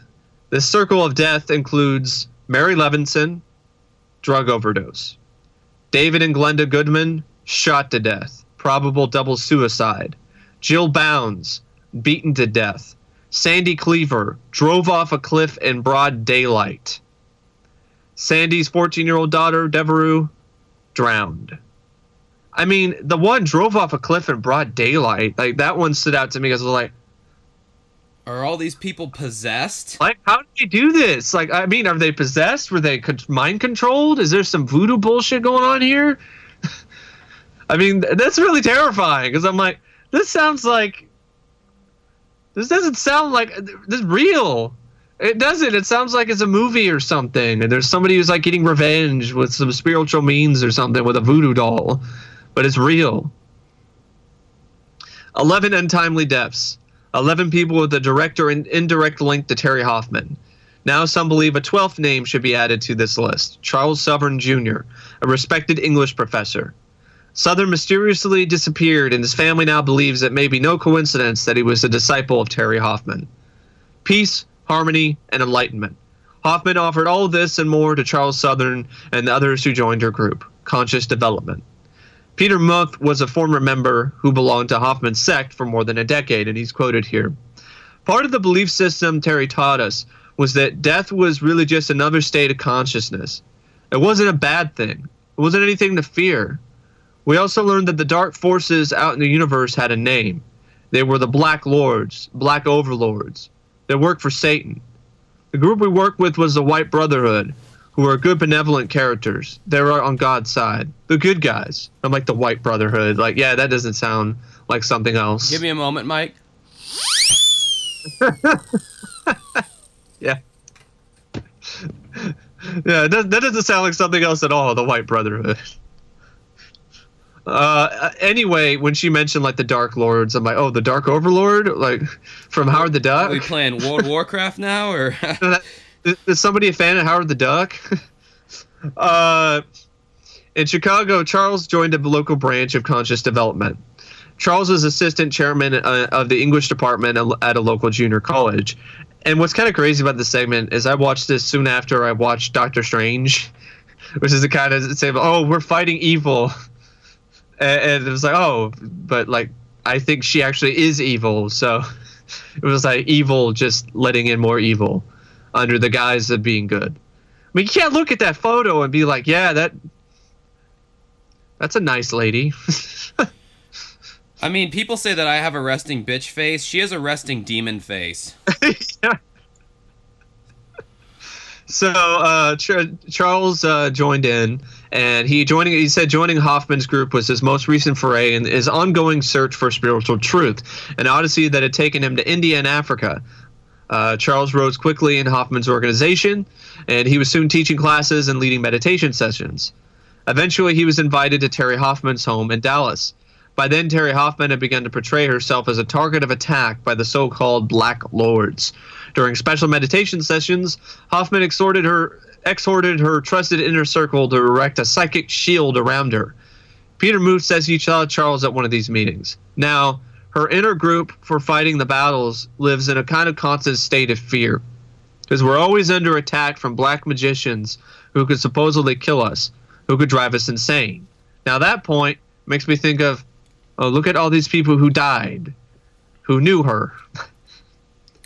this circle of death includes Mary Levinson, drug overdose. David and Glenda Goodman, shot to death, probable double suicide. Jill Bounds, beaten to death. Sandy Cleaver, drove off a cliff in broad daylight. Sandy's fourteen-year-old daughter, Devereux, drowned. I mean, the one drove off a cliff in broad daylight. Like, that one stood out to me because I was like... Are all these people possessed? Like, how did they do this? Like, I mean, are they possessed? Were they mind-controlled? Is there some voodoo bullshit going on here? I mean, that's really terrifying because I'm like... This sounds like, this doesn't sound like, this is real. It doesn't. It sounds like it's a movie or something. And there's somebody who's like getting revenge with some spiritual means or something with a voodoo doll. But it's real. eleven untimely deaths. eleven people with a direct or in, indirect link to Terry Hoffman. Now some believe a twelfth name should be added to this list. Charles Seburn Junior, a respected English professor. Southern mysteriously disappeared, and his family now believes it may be no coincidence that he was a disciple of Terry Hoffman. Peace, harmony, and enlightenment. Hoffman offered all this and more to Charles Southern and the others who joined her group, Conscious Development. Peter Muth was a former member who belonged to Hoffman's sect for more than a decade, and he's quoted here. Part of the belief system Terry taught us was that death was really just another state of consciousness. It wasn't a bad thing. It wasn't anything to fear. We also learned that the dark forces out in the universe had a name. They were the Black Lords, Black Overlords. They worked for Satan. The group we worked with was the White Brotherhood, who are good, benevolent characters. They were on God's side. The good guys. I'm like the White Brotherhood. Like, yeah, that doesn't sound like something else. Give me a moment, Mike. yeah. Yeah, that doesn't sound like something else at all, the White Brotherhood. Uh, anyway, when she mentioned like the Dark Lords, I'm like, oh, the Dark Overlord, like from Howard the Duck. Are we playing World of Warcraft now, or is, is somebody a fan of Howard the Duck? uh, in Chicago, Charles joined a local branch of Conscious Development. Charles was assistant chairman uh, of the English department at a local junior college. And what's kind of crazy about this segment is I watched this soon after I watched Doctor Strange, which is the kind of say, oh, we're fighting evil. And it was like, oh, but like, I think she actually is evil. So it was like evil, just letting in more evil under the guise of being good. I mean, you can't look at that photo and be like, yeah, that that's a nice lady. I mean, people say that I have a resting bitch face. She has a resting demon face. yeah. So uh, Ch- Charles uh, joined in, and he joining. He said joining Hoffman's group was his most recent foray in his ongoing search for spiritual truth, an odyssey that had taken him to India and Africa. Uh, Charles rose quickly in Hoffman's organization, and he was soon teaching classes and leading meditation sessions. Eventually, he was invited to Terry Hoffman's home in Dallas. By then, Terry Hoffman had begun to portray herself as a target of attack by the so-called Black Lords. During special meditation sessions, Hoffman exhorted her, exhorted her trusted inner circle to erect a psychic shield around her. Peter Muth says he saw Charles at one of these meetings. Now, her inner group for fighting the battles lives in a kind of constant state of fear, because we're always under attack from black magicians who could supposedly kill us, who could drive us insane. Now, that point makes me think of, oh, look at all these people who died, who knew her.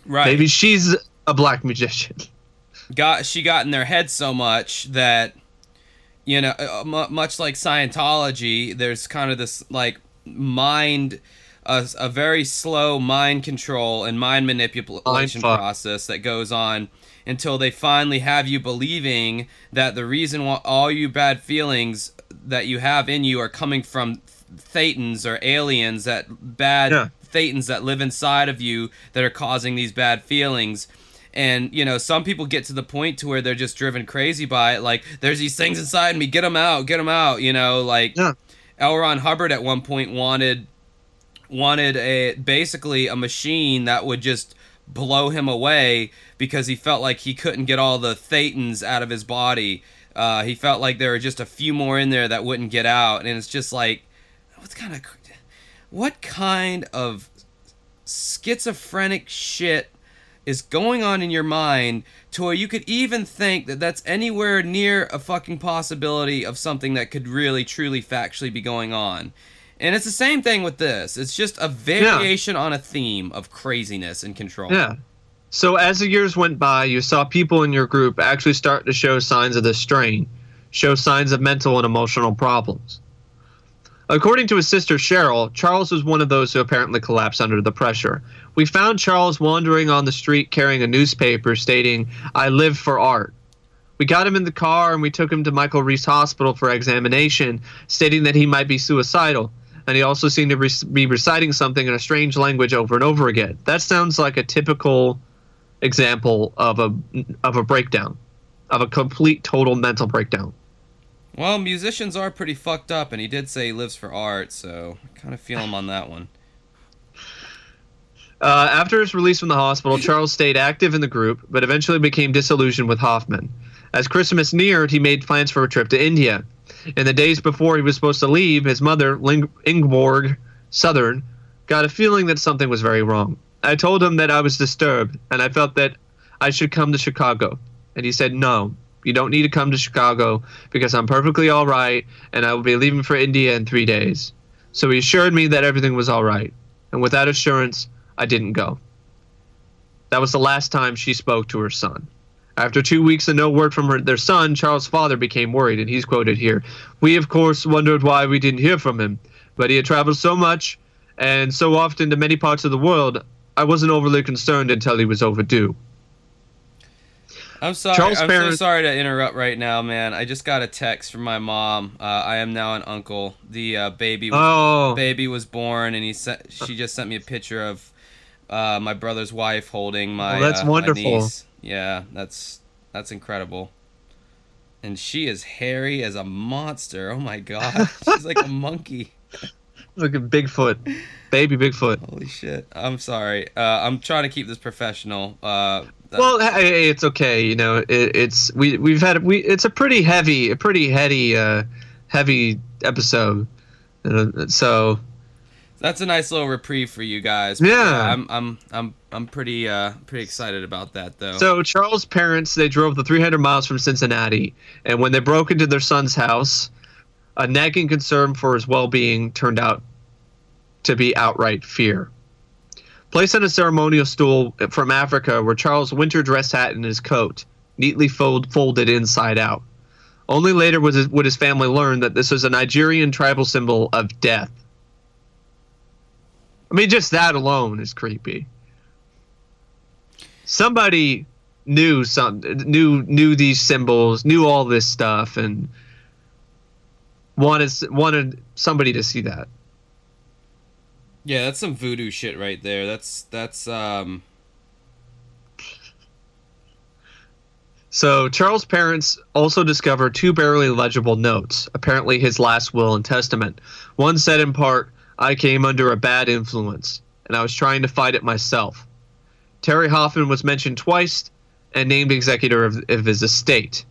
Right. Maybe she's a black magician. Got she got in their head so much that, you know, much like Scientology, there's kind of this like mind a, a very slow mind control and mind manipulation process that goes on until they finally have you believing that the reason why all you bad feelings that you have in you are coming from thetans or aliens, that bad yeah. thetans that live inside of you that are causing these bad feelings. And, you know, some people get to the point to where they're just driven crazy by it. Like, there's these things inside me. Get them out. Get them out. You know, like yeah. L. Ron Hubbard at one point wanted wanted a basically a machine that would just blow him away because he felt like he couldn't get all the thetans out of his body. Uh, he felt like there were just a few more in there that wouldn't get out. And it's just like, what's kind of, what kind of schizophrenic shit is going on in your mind to where you could even think that that's anywhere near a fucking possibility of something that could really, truly, factually be going on? And it's the same thing with this. It's just a variation yeah. on a theme of craziness and control. Yeah. So as the years went by, you saw people in your group actually start to show signs of this strain, show signs of mental and emotional problems. According to his sister Cheryl, Charles was one of those who apparently collapsed under the pressure. We found Charles wandering on the street carrying a newspaper stating, "I live for art." We got him in the car and we took him to Michael Reese Hospital for examination, stating that he might be suicidal. And he also seemed to re- be reciting something in a strange language over and over again. That sounds like a typical example of a, of a breakdown, of a complete total mental breakdown. Well, musicians are pretty fucked up, and he did say he lives for art, so I kind of feel him on that one. Uh, after his release from the hospital, Charles stayed active in the group, but eventually became disillusioned with Hoffman. As Christmas neared, he made plans for a trip to India. In the days before he was supposed to leave, his mother, Ling- Ingeborg Southern, got a feeling that something was very wrong. I told him that I was disturbed, and I felt that I should come to Chicago. And he said, "No. You don't need to come to Chicago because I'm perfectly all right, and I will be leaving for India in three days. So he assured me that everything was all right, and with that assurance, I didn't go." That was the last time she spoke to her son. After two weeks and no word from her, their son, Charles' father became worried, and he's quoted here. "We, of course, wondered why we didn't hear from him, but he had traveled so much and so often to many parts of the world, I wasn't overly concerned until he was overdue." I'm sorry. Charles I'm parents. so sorry to interrupt right now, man. I just got a text from my mom. Uh, I am now an uncle. The uh, baby, was, oh. baby was born, and he sent, she just sent me a picture of uh, my brother's wife holding my. Oh, that's uh, wonderful. My niece. Yeah, that's that's incredible. And she is hairy as a monster. Oh my god, she's like a monkey. Look at Bigfoot, baby Bigfoot. Holy shit! I'm sorry. Uh, I'm trying to keep this professional. Uh, Well, hey, it's okay, you know. It, it's we we've had we. It's a pretty heavy, a pretty heady, uh, heavy episode. Uh, so that's a nice little reprieve for you guys. Yeah, uh, I'm I'm I'm I'm pretty uh, pretty excited about that though. So Charles' parents, they drove the three hundred miles from Cincinnati, and when they broke into their son's house, a nagging concern for his well-being turned out to be outright fear. Placed on a ceremonial stool from Africa were Charles' winter dress hat and his coat, neatly fold, folded inside out. Only later was his, would his family learn that this was a Nigerian tribal symbol of death. I mean, just that alone is creepy. Somebody knew some knew knew these symbols, knew all this stuff, and wanted wanted somebody to see that. Yeah, that's some voodoo shit right there. That's that's um So Charles' parents also discovered two barely legible notes, apparently his last will and testament. One said in part, "I came under a bad influence, and I was trying to fight it myself." Terry Hoffman was mentioned twice and named executor of, of his estate.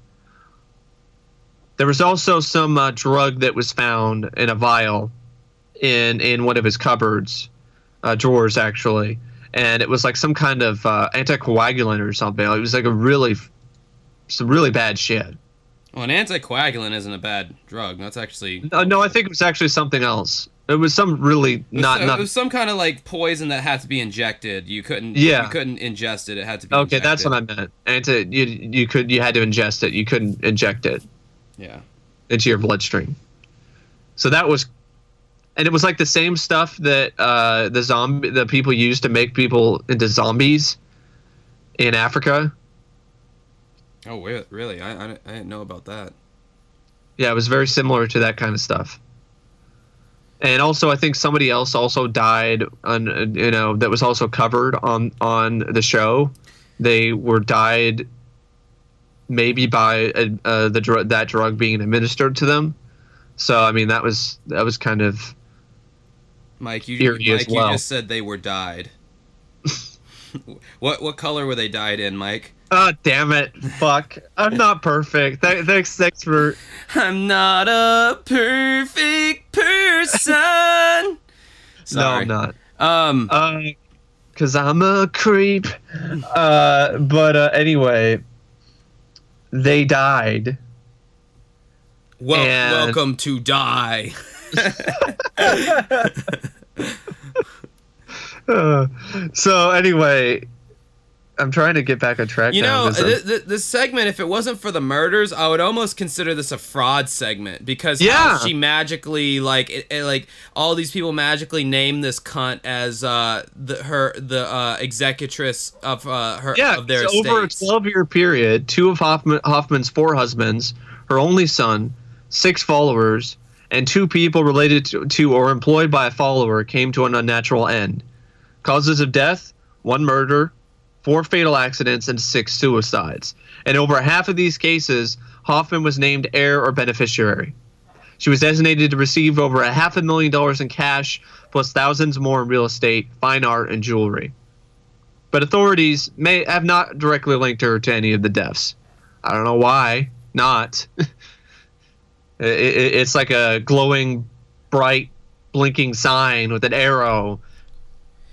There was also some uh, drug that was found in a vial in in one of his cupboards, uh, drawers actually, and it was like some kind of uh, anticoagulant or something. It was like a really, some really bad shit. Well, an anticoagulant isn't a bad drug. That's actually uh, no. I think it was actually something else. It was some really not. It was, not, it was some kind of like poison that had to be injected. You couldn't. Yeah. You couldn't ingest it. It had to be. Okay, injected. That's what I meant. Anti. You you could you had to ingest it. You couldn't inject it. Yeah. Into your bloodstream. So that was And it was like the same stuff that uh, the zombie, the people used to make people into zombies in Africa. Oh, really? I, I didn't know about that. Yeah, it was very similar to that kind of stuff. And also, I think somebody else also died on, you know, that was also covered on, on the show. They were died maybe by uh, the dr- that drug being administered to them. So, I mean, that was that was kind of Mike, you, eerie Mike, as well. You just said they were dyed. What what color were they dyed in, Mike? Oh, damn it. Fuck. I'm not perfect. Th- thanks, thanks for... I'm not a perfect person. Sorry. No, I'm not. Um, uh, Because I'm a creep. Uh, but uh, anyway, they died. Well, and... Welcome to die. uh, so anyway... I'm trying to get back on track. You know, th- th- this segment, if it wasn't for the murders, I would almost consider this a fraud segment because yeah. how she magically, like, it, it, like all these people magically name this cunt as uh, the her the uh, executress of uh, her yeah, of their estates. Over a twelve-year period, two of Hoffman, Hoffman's four husbands, her only son, six followers, and two people related to, to or employed by a follower came to an unnatural end. Causes of death: one murder, four fatal accidents, and six suicides. In over half of these cases, Hoffman was named heir or beneficiary. She was designated to receive over a half a million dollars in cash, plus thousands more in real estate, fine art, and jewelry. But authorities may have not directly linked her to any of the deaths. I don't know why not. it, it, it's like a glowing, bright, blinking sign with an arrow.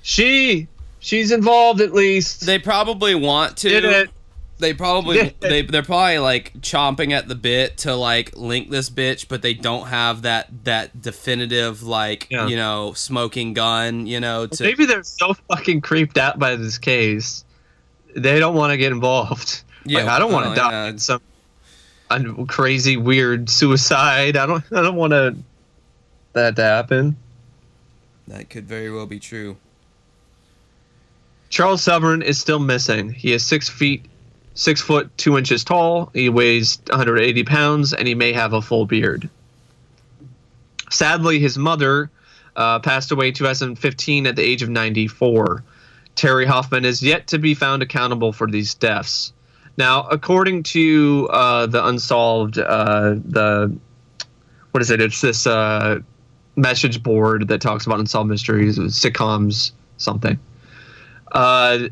She... She's involved, at least. They probably want to. Did it. They probably it. they they're probably like chomping at the bit to like link this bitch, but they don't have that that definitive like yeah. you know smoking gun. You know, to... maybe they're so fucking creeped out by this case, they don't want to get involved. Yeah, like, I don't want to die yeah. in some crazy weird suicide. I don't I don't want to that to happen. That could very well be true. Charles Seburn is still missing. He is six feet, six foot two inches tall. He weighs one hundred eighty pounds, and he may have a full beard. Sadly, his mother uh, passed away in two thousand fifteen at the age of ninety-four. Terry Hoffman is yet to be found accountable for these deaths. Now, according to uh, the unsolved, uh, the what is it? It's this uh, message board that talks about unsolved mysteries, sitcoms, something. Uh,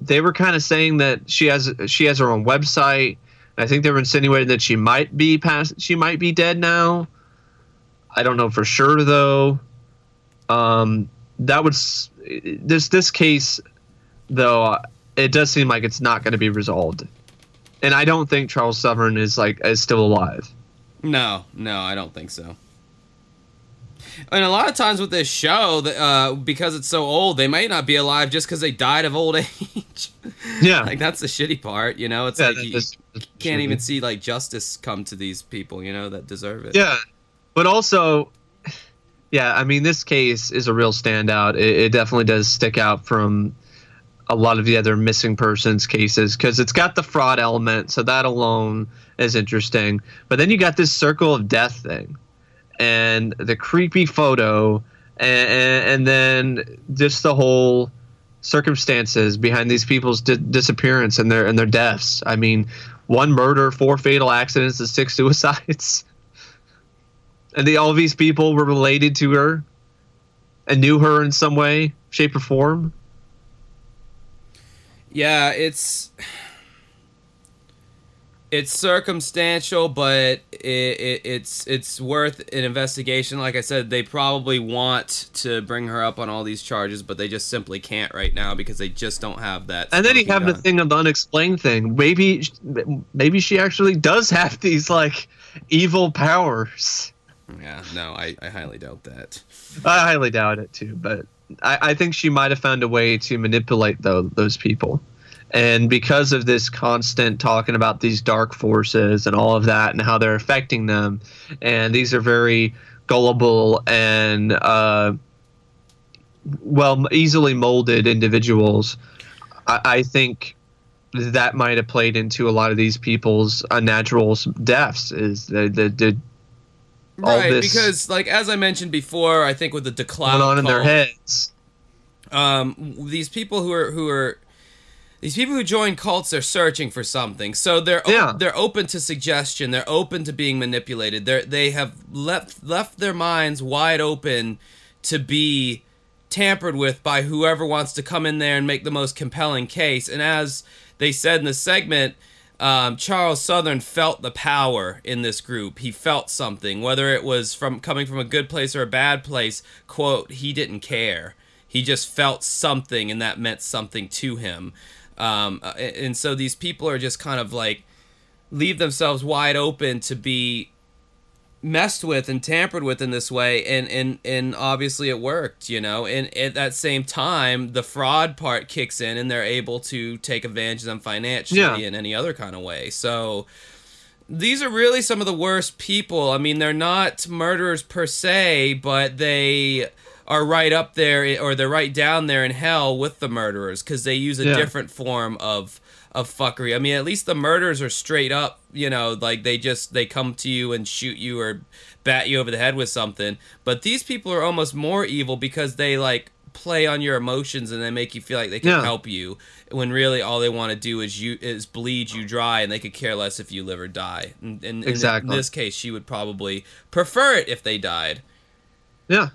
they were kind of saying that she has she has her own website. I think they were insinuating that she might be past, she might be dead now. I don't know for sure though. Um, that would this this case though, it does seem like it's not going to be resolved, and I don't think Charles Seburn is like is still alive. No, no, I don't think so. And a lot of times with this show, uh, because it's so old, they might not be alive just because they died of old age. Yeah. Like, that's the shitty part, you know? It's yeah, like you, is, you can't even see, like, justice come to these people, you know, that deserve it. Yeah. But also, yeah, I mean, this case is a real standout. It, it definitely does stick out from a lot of the other missing persons cases because it's got the fraud element, so that alone is interesting. But then you got this circle of death thing. And the creepy photo, and, and then just the whole circumstances behind these people's di- disappearance and their and their deaths. I mean, one murder, four fatal accidents, and six suicides. And the, all these people were related to her and knew her in some way, shape, or form. Yeah, it's... It's circumstantial, but it, it, it's it's worth an investigation. Like I said, they probably want to bring her up on all these charges, but they just simply can't right now because they just don't have that. And then you have the thing of the unexplained thing. Maybe maybe she actually does have these like evil powers. Yeah, no, I, I highly doubt that. I highly doubt it too, but I, I think she might have found a way to manipulate the, those people. And because of this constant talking about these dark forces and all of that and how they're affecting them, and these are very gullible and uh, well, easily molded individuals. I, I think that might have played into a lot of these people's unnatural deaths. Is the the, the all right, this because, like as I mentioned before, I think with the decline on in cult, their heads, um, these people who are who are. These people who join cults are searching for something, so they're yeah. o- they're open to suggestion. They're open to being manipulated. They they have left left their minds wide open to be tampered with by whoever wants to come in there and make the most compelling case. And as they said in the segment, um, Charles Southern felt the power in this group. He felt something, whether it was from coming from a good place or a bad place. Quote: He didn't care. He just felt something, and that meant something to him. Um, and so these people are just kind of like leave themselves wide open to be messed with and tampered with in this way. And, and, and obviously it worked, you know, and at that same time, the fraud part kicks in and they're able to take advantage of them financially yeah. in any other kind of way. So these are really some of the worst people. I mean, they're not murderers per se, but they are right up there, or they're right down there in hell with the murderers, because they use a yeah. different form of of fuckery. I mean, at least the murderers are straight up, you know, like they just, they come to you and shoot you or bat you over the head with something. But these people are almost more evil because they, like, play on your emotions and they make you feel like they can yeah. help you, when really all they want to do is you is bleed you dry, and they could care less if you live or die. And, and, exactly. and in this case, she would probably prefer it if they died. Yeah.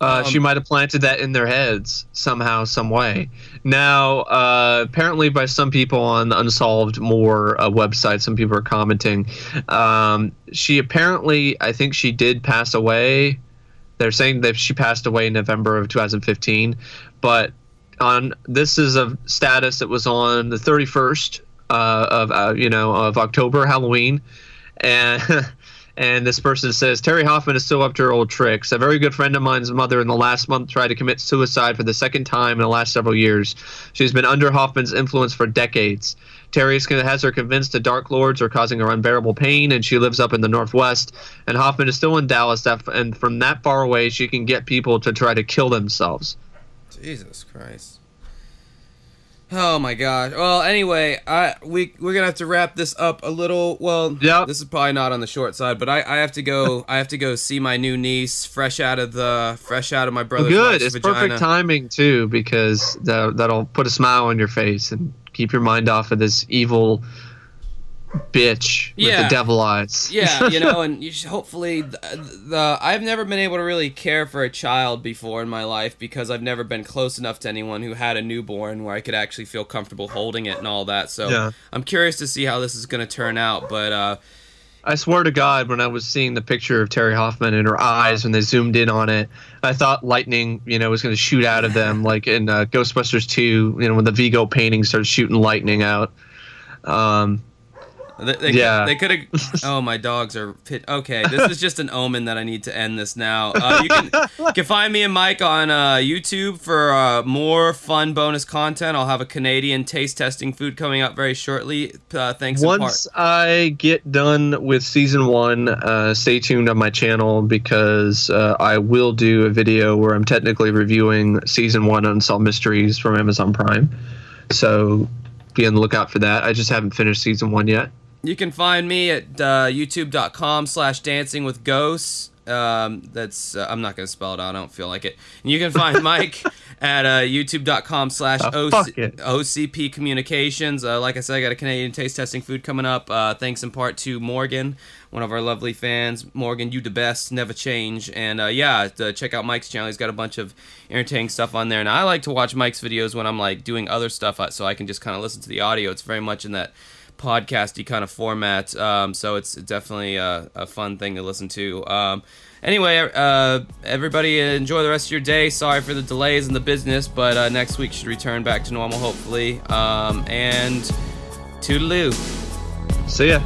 Uh, um, she might have planted that in their heads somehow, some way. Now, uh, apparently by some people on the Unsolved More uh, website, some people are commenting. Um, she apparently, I think she did pass away. They're saying that she passed away in November of two thousand fifteen. But on this is a status that was on the thirty-first uh, of uh, you know of October, Halloween, and. And this person says, Terry Hoffman is still up to her old tricks. A very good friend of mine's mother in the last month tried to commit suicide for the second time in the last several years. She's been under Hoffman's influence for decades. Terry has her convinced the Dark Lords are causing her unbearable pain, and she lives up in the Northwest. And Hoffman is still in Dallas, and from that far away, she can get people to try to kill themselves. Jesus Christ. Oh my God! Well, anyway, I we we're gonna have to wrap this up a little. Well, yep. This is probably not on the short side, but I, I have to go. I have to go see my new niece, fresh out of the fresh out of my brother's vagina. Good, it's perfect timing too, because that that'll put a smile on your face and keep your mind off of this evil bitch with yeah. the devil eyes. Yeah, you know, and you should hopefully the, the I've never been able to really care for a child before in my life, because I've never been close enough to anyone who had a newborn where I could actually feel comfortable holding it and all that. So yeah. I'm curious to see how this is going to turn out, but uh I swear to God, when I was seeing the picture of Terry Hoffman and her eyes when they zoomed in on it, I thought lightning, you know, was going to shoot out of them, like in uh, Ghostbusters two, you know, when the Vigo painting starts shooting lightning out. Um They, they yeah. Could, they could have... Oh, my dogs are... Pit, okay, this is just an omen that I need to end this now. Uh, you can, can find me and Mike on uh, YouTube for uh, more fun bonus content. I'll have a Canadian taste testing food coming up very shortly. Uh, thanks Once in part. I get done with season one, uh, stay tuned on my channel, because uh, I will do a video where I'm technically reviewing season one Unsolved Mysteries from Amazon Prime. So be on the lookout for that. I just haven't finished season one yet. You can find me at uh, youtube.com slash dancing with ghosts. Um, that's uh, I'm not going to spell it out. I don't feel like it. And you can find Mike at uh, youtube.com slash OCP communications. Uh, like I said, I got a Canadian taste testing food coming up. Uh, thanks in part to Morgan, one of our lovely fans. Morgan, you the best, never change. And uh, yeah, uh, check out Mike's channel. He's got a bunch of entertaining stuff on there. And I like to watch Mike's videos when I'm like doing other stuff, so I can just kind of listen to the audio. It's very much in that podcasty kind of format, um so it's definitely a, a fun thing to listen to. Um anyway, uh everybody enjoy the rest of your day. Sorry for the delays in the business, but uh next week should return back to normal, hopefully. Um and toodaloo. See ya.